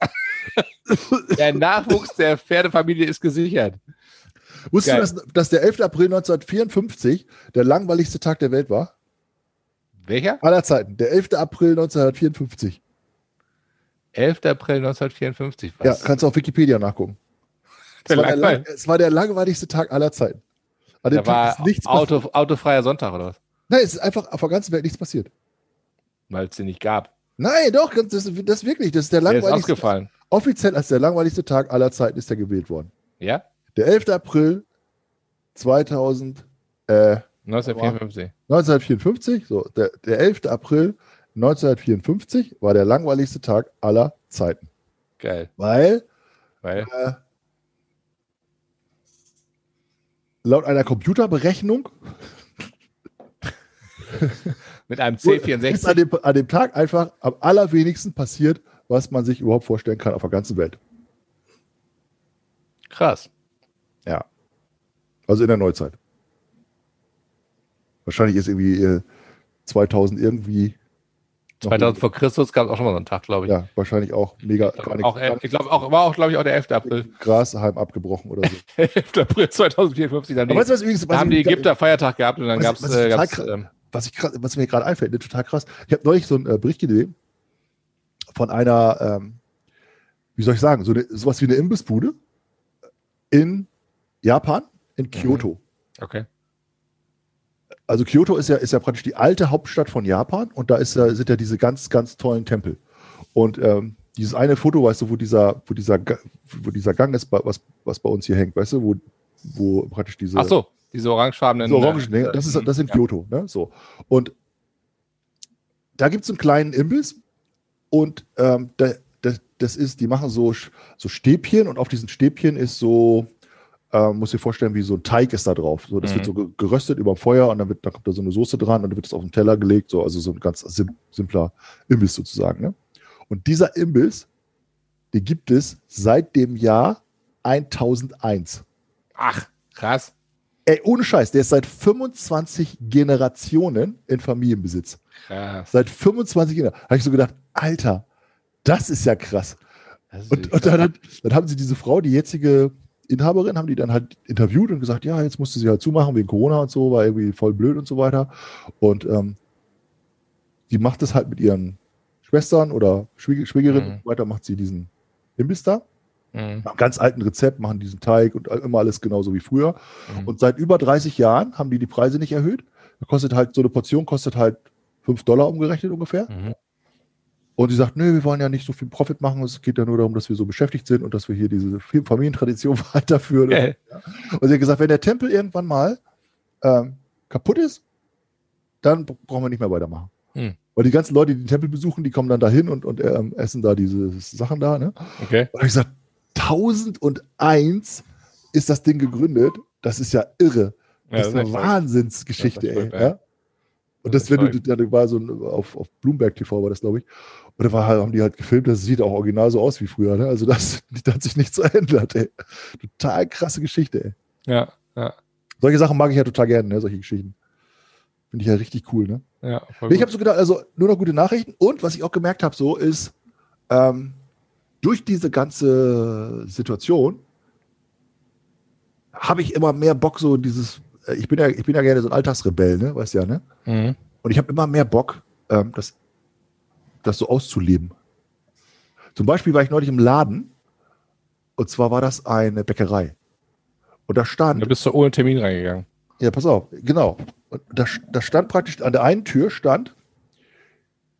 Der Nachwuchs der Pferdefamilie ist gesichert. Wusstest du, dass der 11. April 1954 der langweiligste Tag der Welt war? Welcher? Aller Zeiten. Der 11. April 1954. 11. April 1954, was? Ja, kannst du auf Wikipedia nachgucken. Es war der langweiligste Tag aller Zeiten. An dem Tag ist nichts passiert. Autofreier Sonntag oder was? Nein, es ist einfach auf der ganzen Welt nichts passiert. Weil es den nicht gab. Nein, doch, das wirklich. Das ist der langweiligste. Der ist ausgefallen. Offiziell als der langweiligste Tag aller Zeiten ist der gewählt worden. Ja? Der 11. April 1954. So, der 11. April 1954 war der langweiligste Tag aller Zeiten. Geil. Weil? Laut einer Computerberechnung mit einem C64 ist an dem Tag einfach am allerwenigsten passiert, was man sich überhaupt vorstellen kann auf der ganzen Welt. Krass. Ja. Also in der Neuzeit. Wahrscheinlich ist irgendwie 2000 irgendwie. 2000 vor Christus gab es auch schon mal so einen Tag, glaube ich. Ja, wahrscheinlich auch mega. Ich glaube, war auch der 11. April. Grashalm abgebrochen oder so. 11. April 2054. Dann weißt du, da haben die Ägypter Feiertag gehabt und dann gab es. Was mir gerade einfällt, total krass. Ich habe neulich so einen Bericht gelesen von einer, wie soll ich sagen, sowas wie eine Imbissbude in Japan, in Kyoto. Okay. Also Kyoto ist ja praktisch die alte Hauptstadt von Japan und da sind ja diese ganz, ganz tollen Tempel. Und dieses eine Foto, weißt du, wo dieser Gang ist, was bei uns hier hängt, weißt du, wo praktisch diese... Ach so, diese orangefarbenen... So orangen, das sind ja. Kyoto, ne? So. Und da gibt es einen kleinen Imbiss und die machen so Stäbchen und auf diesen Stäbchen ist so... muss dir vorstellen, wie so ein Teig ist da drauf. So, das wird so geröstet über dem Feuer und dann kommt da so eine Soße dran und dann wird das auf den Teller gelegt. So, also so ein ganz simpler Imbiss sozusagen. Ne? Und dieser Imbiss, den gibt es seit dem Jahr 1001. Ach, krass. Ey, ohne Scheiß, der ist seit 25 Generationen in Familienbesitz. Krass. Seit 25 Generationen. Habe ich so gedacht, Alter, das ist ja krass. Ist und dann haben sie diese Frau, die jetzige Inhaberin, haben die dann halt interviewt und gesagt, ja, jetzt musste sie halt zumachen wegen Corona und so, war irgendwie voll blöd und so weiter. Und die macht das halt mit ihren Schwestern oder Schwägerinnen und so weiter, macht sie diesen Imbiss da. Nach einem ganz alten Rezept machen diesen Teig und immer alles genauso wie früher. Und seit über 30 Jahren haben die Preise nicht erhöht. Da kostet halt so eine Portion, kostet halt $5 umgerechnet ungefähr. Und sie sagt, nö, wir wollen ja nicht so viel Profit machen. Es geht ja nur darum, dass wir so beschäftigt sind und dass wir hier diese Familientradition weiterführen. Okay. Und sie hat gesagt, wenn der Tempel irgendwann mal kaputt ist, dann brauchen wir nicht mehr weitermachen. Weil die ganzen Leute, die den Tempel besuchen, die kommen dann da hin und essen da diese Sachen da. Ne? Okay. Und ich gesagt, 1001 ist das Ding gegründet. Das ist ja irre. Das ist eine Wahnsinnsgeschichte, ey. Ja? Und das, wenn du war so auf Bloomberg TV war das, glaube ich. Und da haben die halt gefilmt, das sieht auch original so aus wie früher. Ne? Also da hat sich nichts verändert, ey. Total krasse Geschichte, ey. Ja, ja. Solche Sachen mag ich ja total gerne, ne? Solche Geschichten. Finde ich ja richtig cool, ne? Ja, voll gut. Ich habe so gedacht, also nur noch gute Nachrichten. Und was ich auch gemerkt habe, so ist, durch diese ganze Situation habe ich immer mehr Bock, so dieses. Ich bin ja gerne so ein Alltagsrebell, ne? Weißt ja, ne? Und ich habe immer mehr Bock, das so auszuleben. Zum Beispiel war ich neulich im Laden und zwar war das eine Bäckerei. Und da stand... Da bist du ohne Termin reingegangen. Ja, pass auf, genau. Und da stand praktisch, an der einen Tür stand,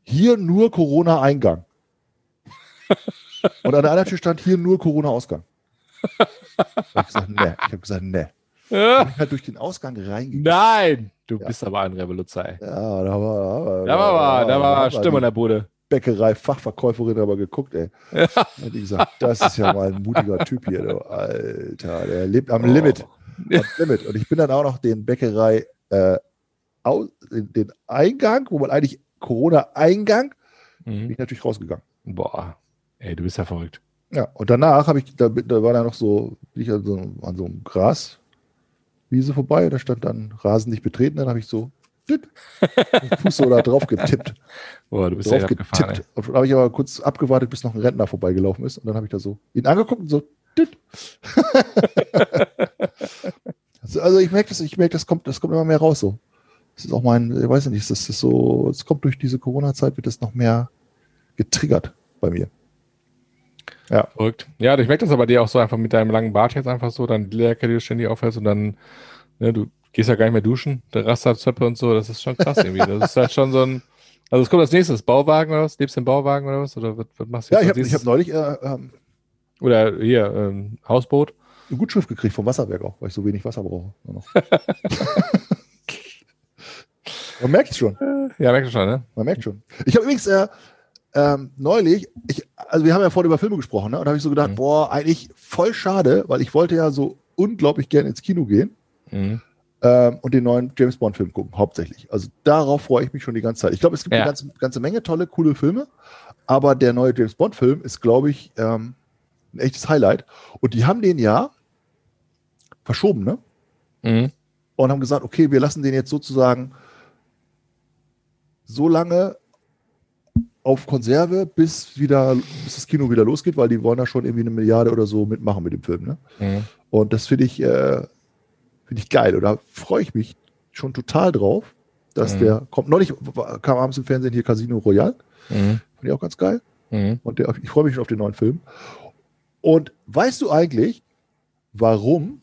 hier nur Corona-Eingang. Und an der anderen Tür stand, hier nur Corona-Ausgang. Ich habe gesagt, nee. Ja. Ich bin halt durch den Ausgang reingegangen. Nein! Du bist aber ein Revoluzzer. Ja, da war Stimme in der Bude. Bäckerei-Fachverkäuferin aber geguckt, ey. Ja. Und die gesagt, das ist ja mal ein mutiger Typ hier. Du. Alter, der lebt am Limit. Am Limit. Und ich bin dann auch noch den Bäckerei den Eingang, wo man eigentlich Corona-Eingang, bin ich natürlich rausgegangen. Boah, ey, du bist ja verrückt. Ja, und danach habe ich, da war dann noch so, ich an so einem Gras. Wiese vorbei, da stand dann Rasen nicht betreten, dann habe ich so Fuß so da drauf getippt. Boah, du bist drauf getippt. Und dann habe ich aber kurz abgewartet, bis noch ein Rentner vorbeigelaufen ist und dann habe ich da so ihn angeguckt und so Also ich merke, das kommt immer mehr raus so. Das ist auch ich weiß nicht, das ist so, es kommt durch diese Corona-Zeit, wird das noch mehr getriggert bei mir. Ja. Verrückt. Ja, ich merke das aber dir auch so einfach mit deinem langen Bart jetzt einfach so, dann die Lederjacke, die du ständig aufhältst und dann, ne, du gehst ja gar nicht mehr duschen, der Rasterzöpfe und so, das ist schon krass irgendwie. Das ist halt schon so ein, also es kommt als nächstes, Bauwagen oder was? Lebst du im Bauwagen oder was? Oder was machst du jetzt? Ja, ich hab neulich, oder hier, Hausboot. Eine Gutschrift gekriegt vom Wasserwerk auch, weil ich so wenig Wasser brauche. Man merkt es schon. Ja, merkt es schon, ne? Man merkt schon. Ich habe übrigens neulich, also wir haben ja vorhin über Filme gesprochen, ne? Und da habe ich so gedacht, boah, eigentlich voll schade, weil ich wollte ja so unglaublich gerne ins Kino gehen und den neuen James-Bond-Film gucken, hauptsächlich. Also darauf freue ich mich schon die ganze Zeit. Ich glaube, es gibt eine ganze Menge tolle, coole Filme, aber der neue James-Bond-Film ist, glaube ich, ein echtes Highlight. Und die haben den ja verschoben, ne? Und haben gesagt, okay, wir lassen den jetzt sozusagen so lange auf Konserve, bis das Kino wieder losgeht, weil die wollen da schon irgendwie 1 Milliarde oder so mitmachen mit dem Film, ne? Und das finde ich geil. Oder freue ich mich schon total drauf, dass der kommt. Neulich kam abends im Fernsehen hier Casino Royale. Fand ich auch ganz geil. Und ich freue mich schon auf den neuen Film. Und weißt du eigentlich, warum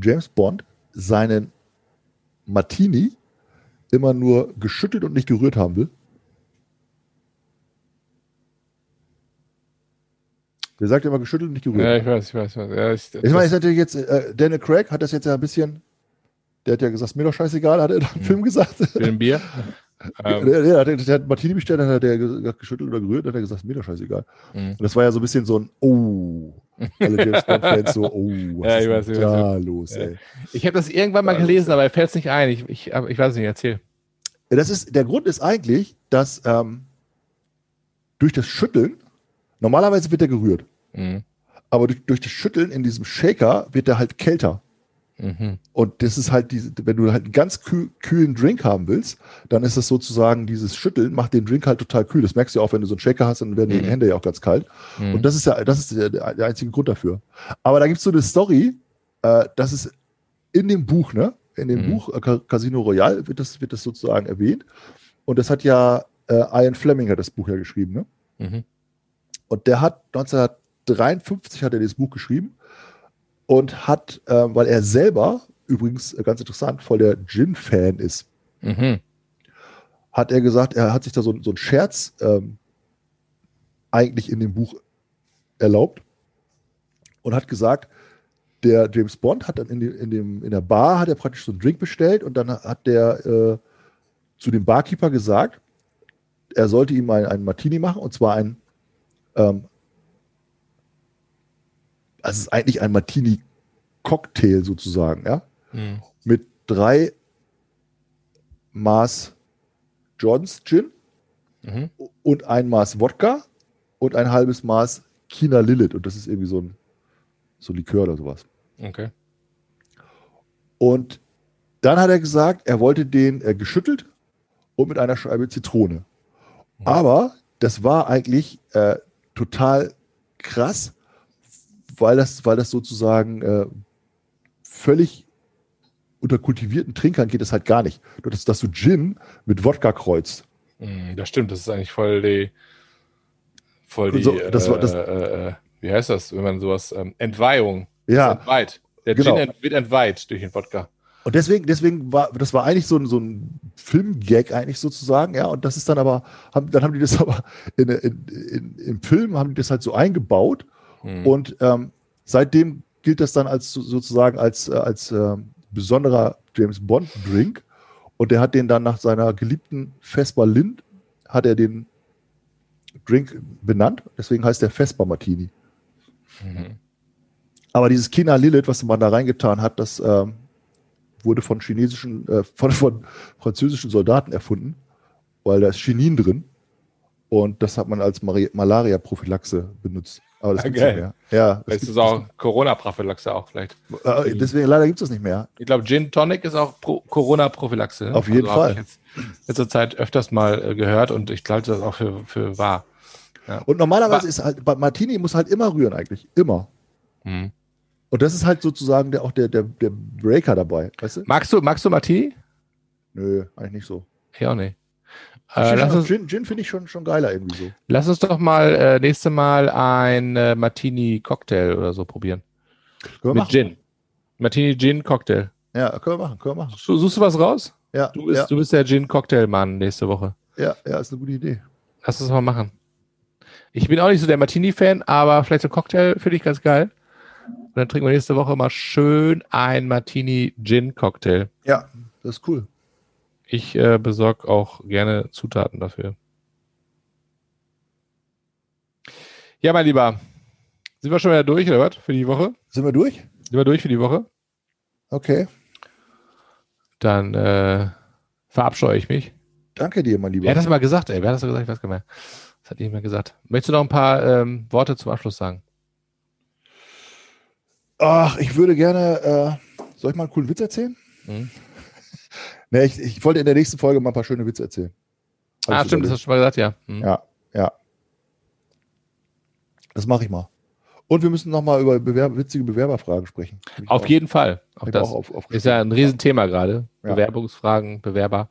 James Bond seinen Martini immer nur geschüttelt und nicht gerührt haben will? Der sagt immer geschüttelt und nicht gerührt. Ja, ich weiß. Ja, ich meine, ist natürlich jetzt, Daniel Craig hat das jetzt ja ein bisschen, der hat ja gesagt, mir doch scheißegal, hat er im Film gesagt. Für ein Bier? Der hat Martini bestellt, dann hat er geschüttelt oder gerührt, dann hat er gesagt, mir doch scheißegal. Und das war ja so ein bisschen so ein, oh, alle James Bond-Fans so, oh, was ja, ist da los, ey. Ich habe das irgendwann mal gelesen, aber er fällt es nicht ein. Ich weiß nicht, erzähl. Der Grund ist eigentlich, dass durch das Schütteln, normalerweise wird er gerührt, aber durch das Schütteln in diesem Shaker wird er halt kälter. Und das ist halt, wenn du halt einen ganz kühlen Drink haben willst, dann ist das sozusagen, dieses Schütteln macht den Drink halt total kühl. Das merkst du auch, wenn du so einen Shaker hast, dann werden die Hände ja auch ganz kalt. Und das ist der einzige Grund dafür. Aber da gibt es so eine Story, das ist in dem Buch, ne? In dem Buch Casino Royale wird das sozusagen erwähnt. Und das hat ja Ian Fleming hat das Buch ja geschrieben, ne? Und der hat 1953 hat er dieses Buch geschrieben. Und hat, weil er selber, übrigens ganz interessant, voll der Gin-Fan ist, hat er gesagt, er hat sich da so einen Scherz eigentlich in dem Buch erlaubt und hat gesagt, der James Bond hat dann in der Bar, hat er praktisch so einen Drink bestellt und dann hat der zu dem Barkeeper gesagt, er sollte ihm einen Martini machen, und zwar ein also es ist eigentlich ein Martini-Cocktail sozusagen, ja? Mit 3 Maß Johns Gin und 1 Maß Wodka und 1/2 Maß China Lillet. Und das ist irgendwie so ein Likör oder sowas. Okay. Und dann hat er gesagt, er wollte den geschüttelt und mit einer Scheibe Zitrone. Aber das war eigentlich total krass, weil das sozusagen völlig unter kultivierten Trinkern geht das halt gar nicht. Dass du Gin mit Wodka kreuzt. Das stimmt, das ist eigentlich wie heißt das, wenn man sowas, Entweihung. Ja. Entweiht. Der Gin wird entweiht durch den Wodka. Und deswegen war eigentlich so ein Filmgag eigentlich sozusagen, ja, und das ist dann aber, haben die das aber im Film, haben die das halt so eingebaut. Und seitdem gilt das dann als sozusagen als besonderer James Bond Drink. Und der hat den dann nach seiner geliebten Vespa Lind hat er den Drink benannt. Deswegen heißt der Vespa Martini. Aber dieses China Lillet, was man da reingetan hat, das wurde von französischen Soldaten erfunden, weil da ist Chinin drin. Und das hat man als Malaria-Prophylaxe benutzt. Aber das gibt's nicht mehr. Ja, das ist auch Corona-Prophylaxe auch vielleicht. Deswegen leider gibt es das nicht mehr. Ich glaube, Gin Tonic ist auch Corona-Prophylaxe. Auf jeden Fall. Habe ich jetzt letzter Zeit öfters mal gehört und ich halte das auch für wahr. Ja. Und normalerweise ist halt, Martini muss halt immer rühren eigentlich. Immer. Und das ist halt sozusagen der Breaker dabei. Weißt du? Magst du Martini? Nö, eigentlich nicht so. Ich auch nicht. Gin finde ich schon geiler irgendwie so. Lass uns doch mal nächste Mal ein Martini-Cocktail oder so probieren. Können wir machen. Gin. Martini-Gin-Cocktail. Ja, können wir machen. Suchst du was raus? Ja. Du bist der Gin-Cocktail-Mann nächste Woche. Ja, ist eine gute Idee. Lass uns mal machen. Ich bin auch nicht so der Martini-Fan, aber vielleicht so ein Cocktail finde ich ganz geil. Und dann trinken wir nächste Woche mal schön ein Martini-Gin-Cocktail. Ja, das ist cool. Ich besorge auch gerne Zutaten dafür. Ja, mein Lieber. Sind wir schon wieder durch, oder was? Für die Woche? Sind wir durch für die Woche? Okay. Dann verabscheue ich mich. Danke dir, mein Lieber. Wer hat das mal gesagt, ey? Ich weiß gar nicht mehr. Das hat niemand gesagt. Möchtest du noch ein paar Worte zum Abschluss sagen? Ach, ich würde gerne... soll ich mal einen coolen Witz erzählen? Mhm. Nee, ich wollte in der nächsten Folge mal ein paar schöne Witze erzählen. Ah, stimmt, das hast du schon mal gesagt, ja. Mhm. Ja. Das mache ich mal. Und wir müssen nochmal über witzige Bewerberfragen sprechen. Auf jeden Fall. Auch das ist ja ein Riesenthema gerade. Ja. Bewerbungsfragen, Bewerber.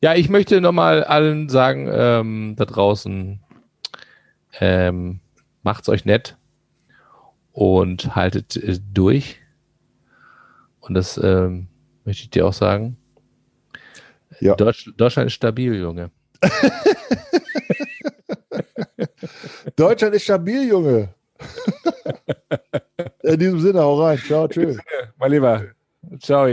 Ja, ich möchte nochmal allen sagen, da draußen, macht's euch nett und haltet durch. Und das möchte ich dir auch sagen. Ja. Deutschland ist stabil, Junge. Deutschland ist stabil, Junge. In diesem Sinne, hau rein. Ciao, tschüss. Mein Lieber. Ciao.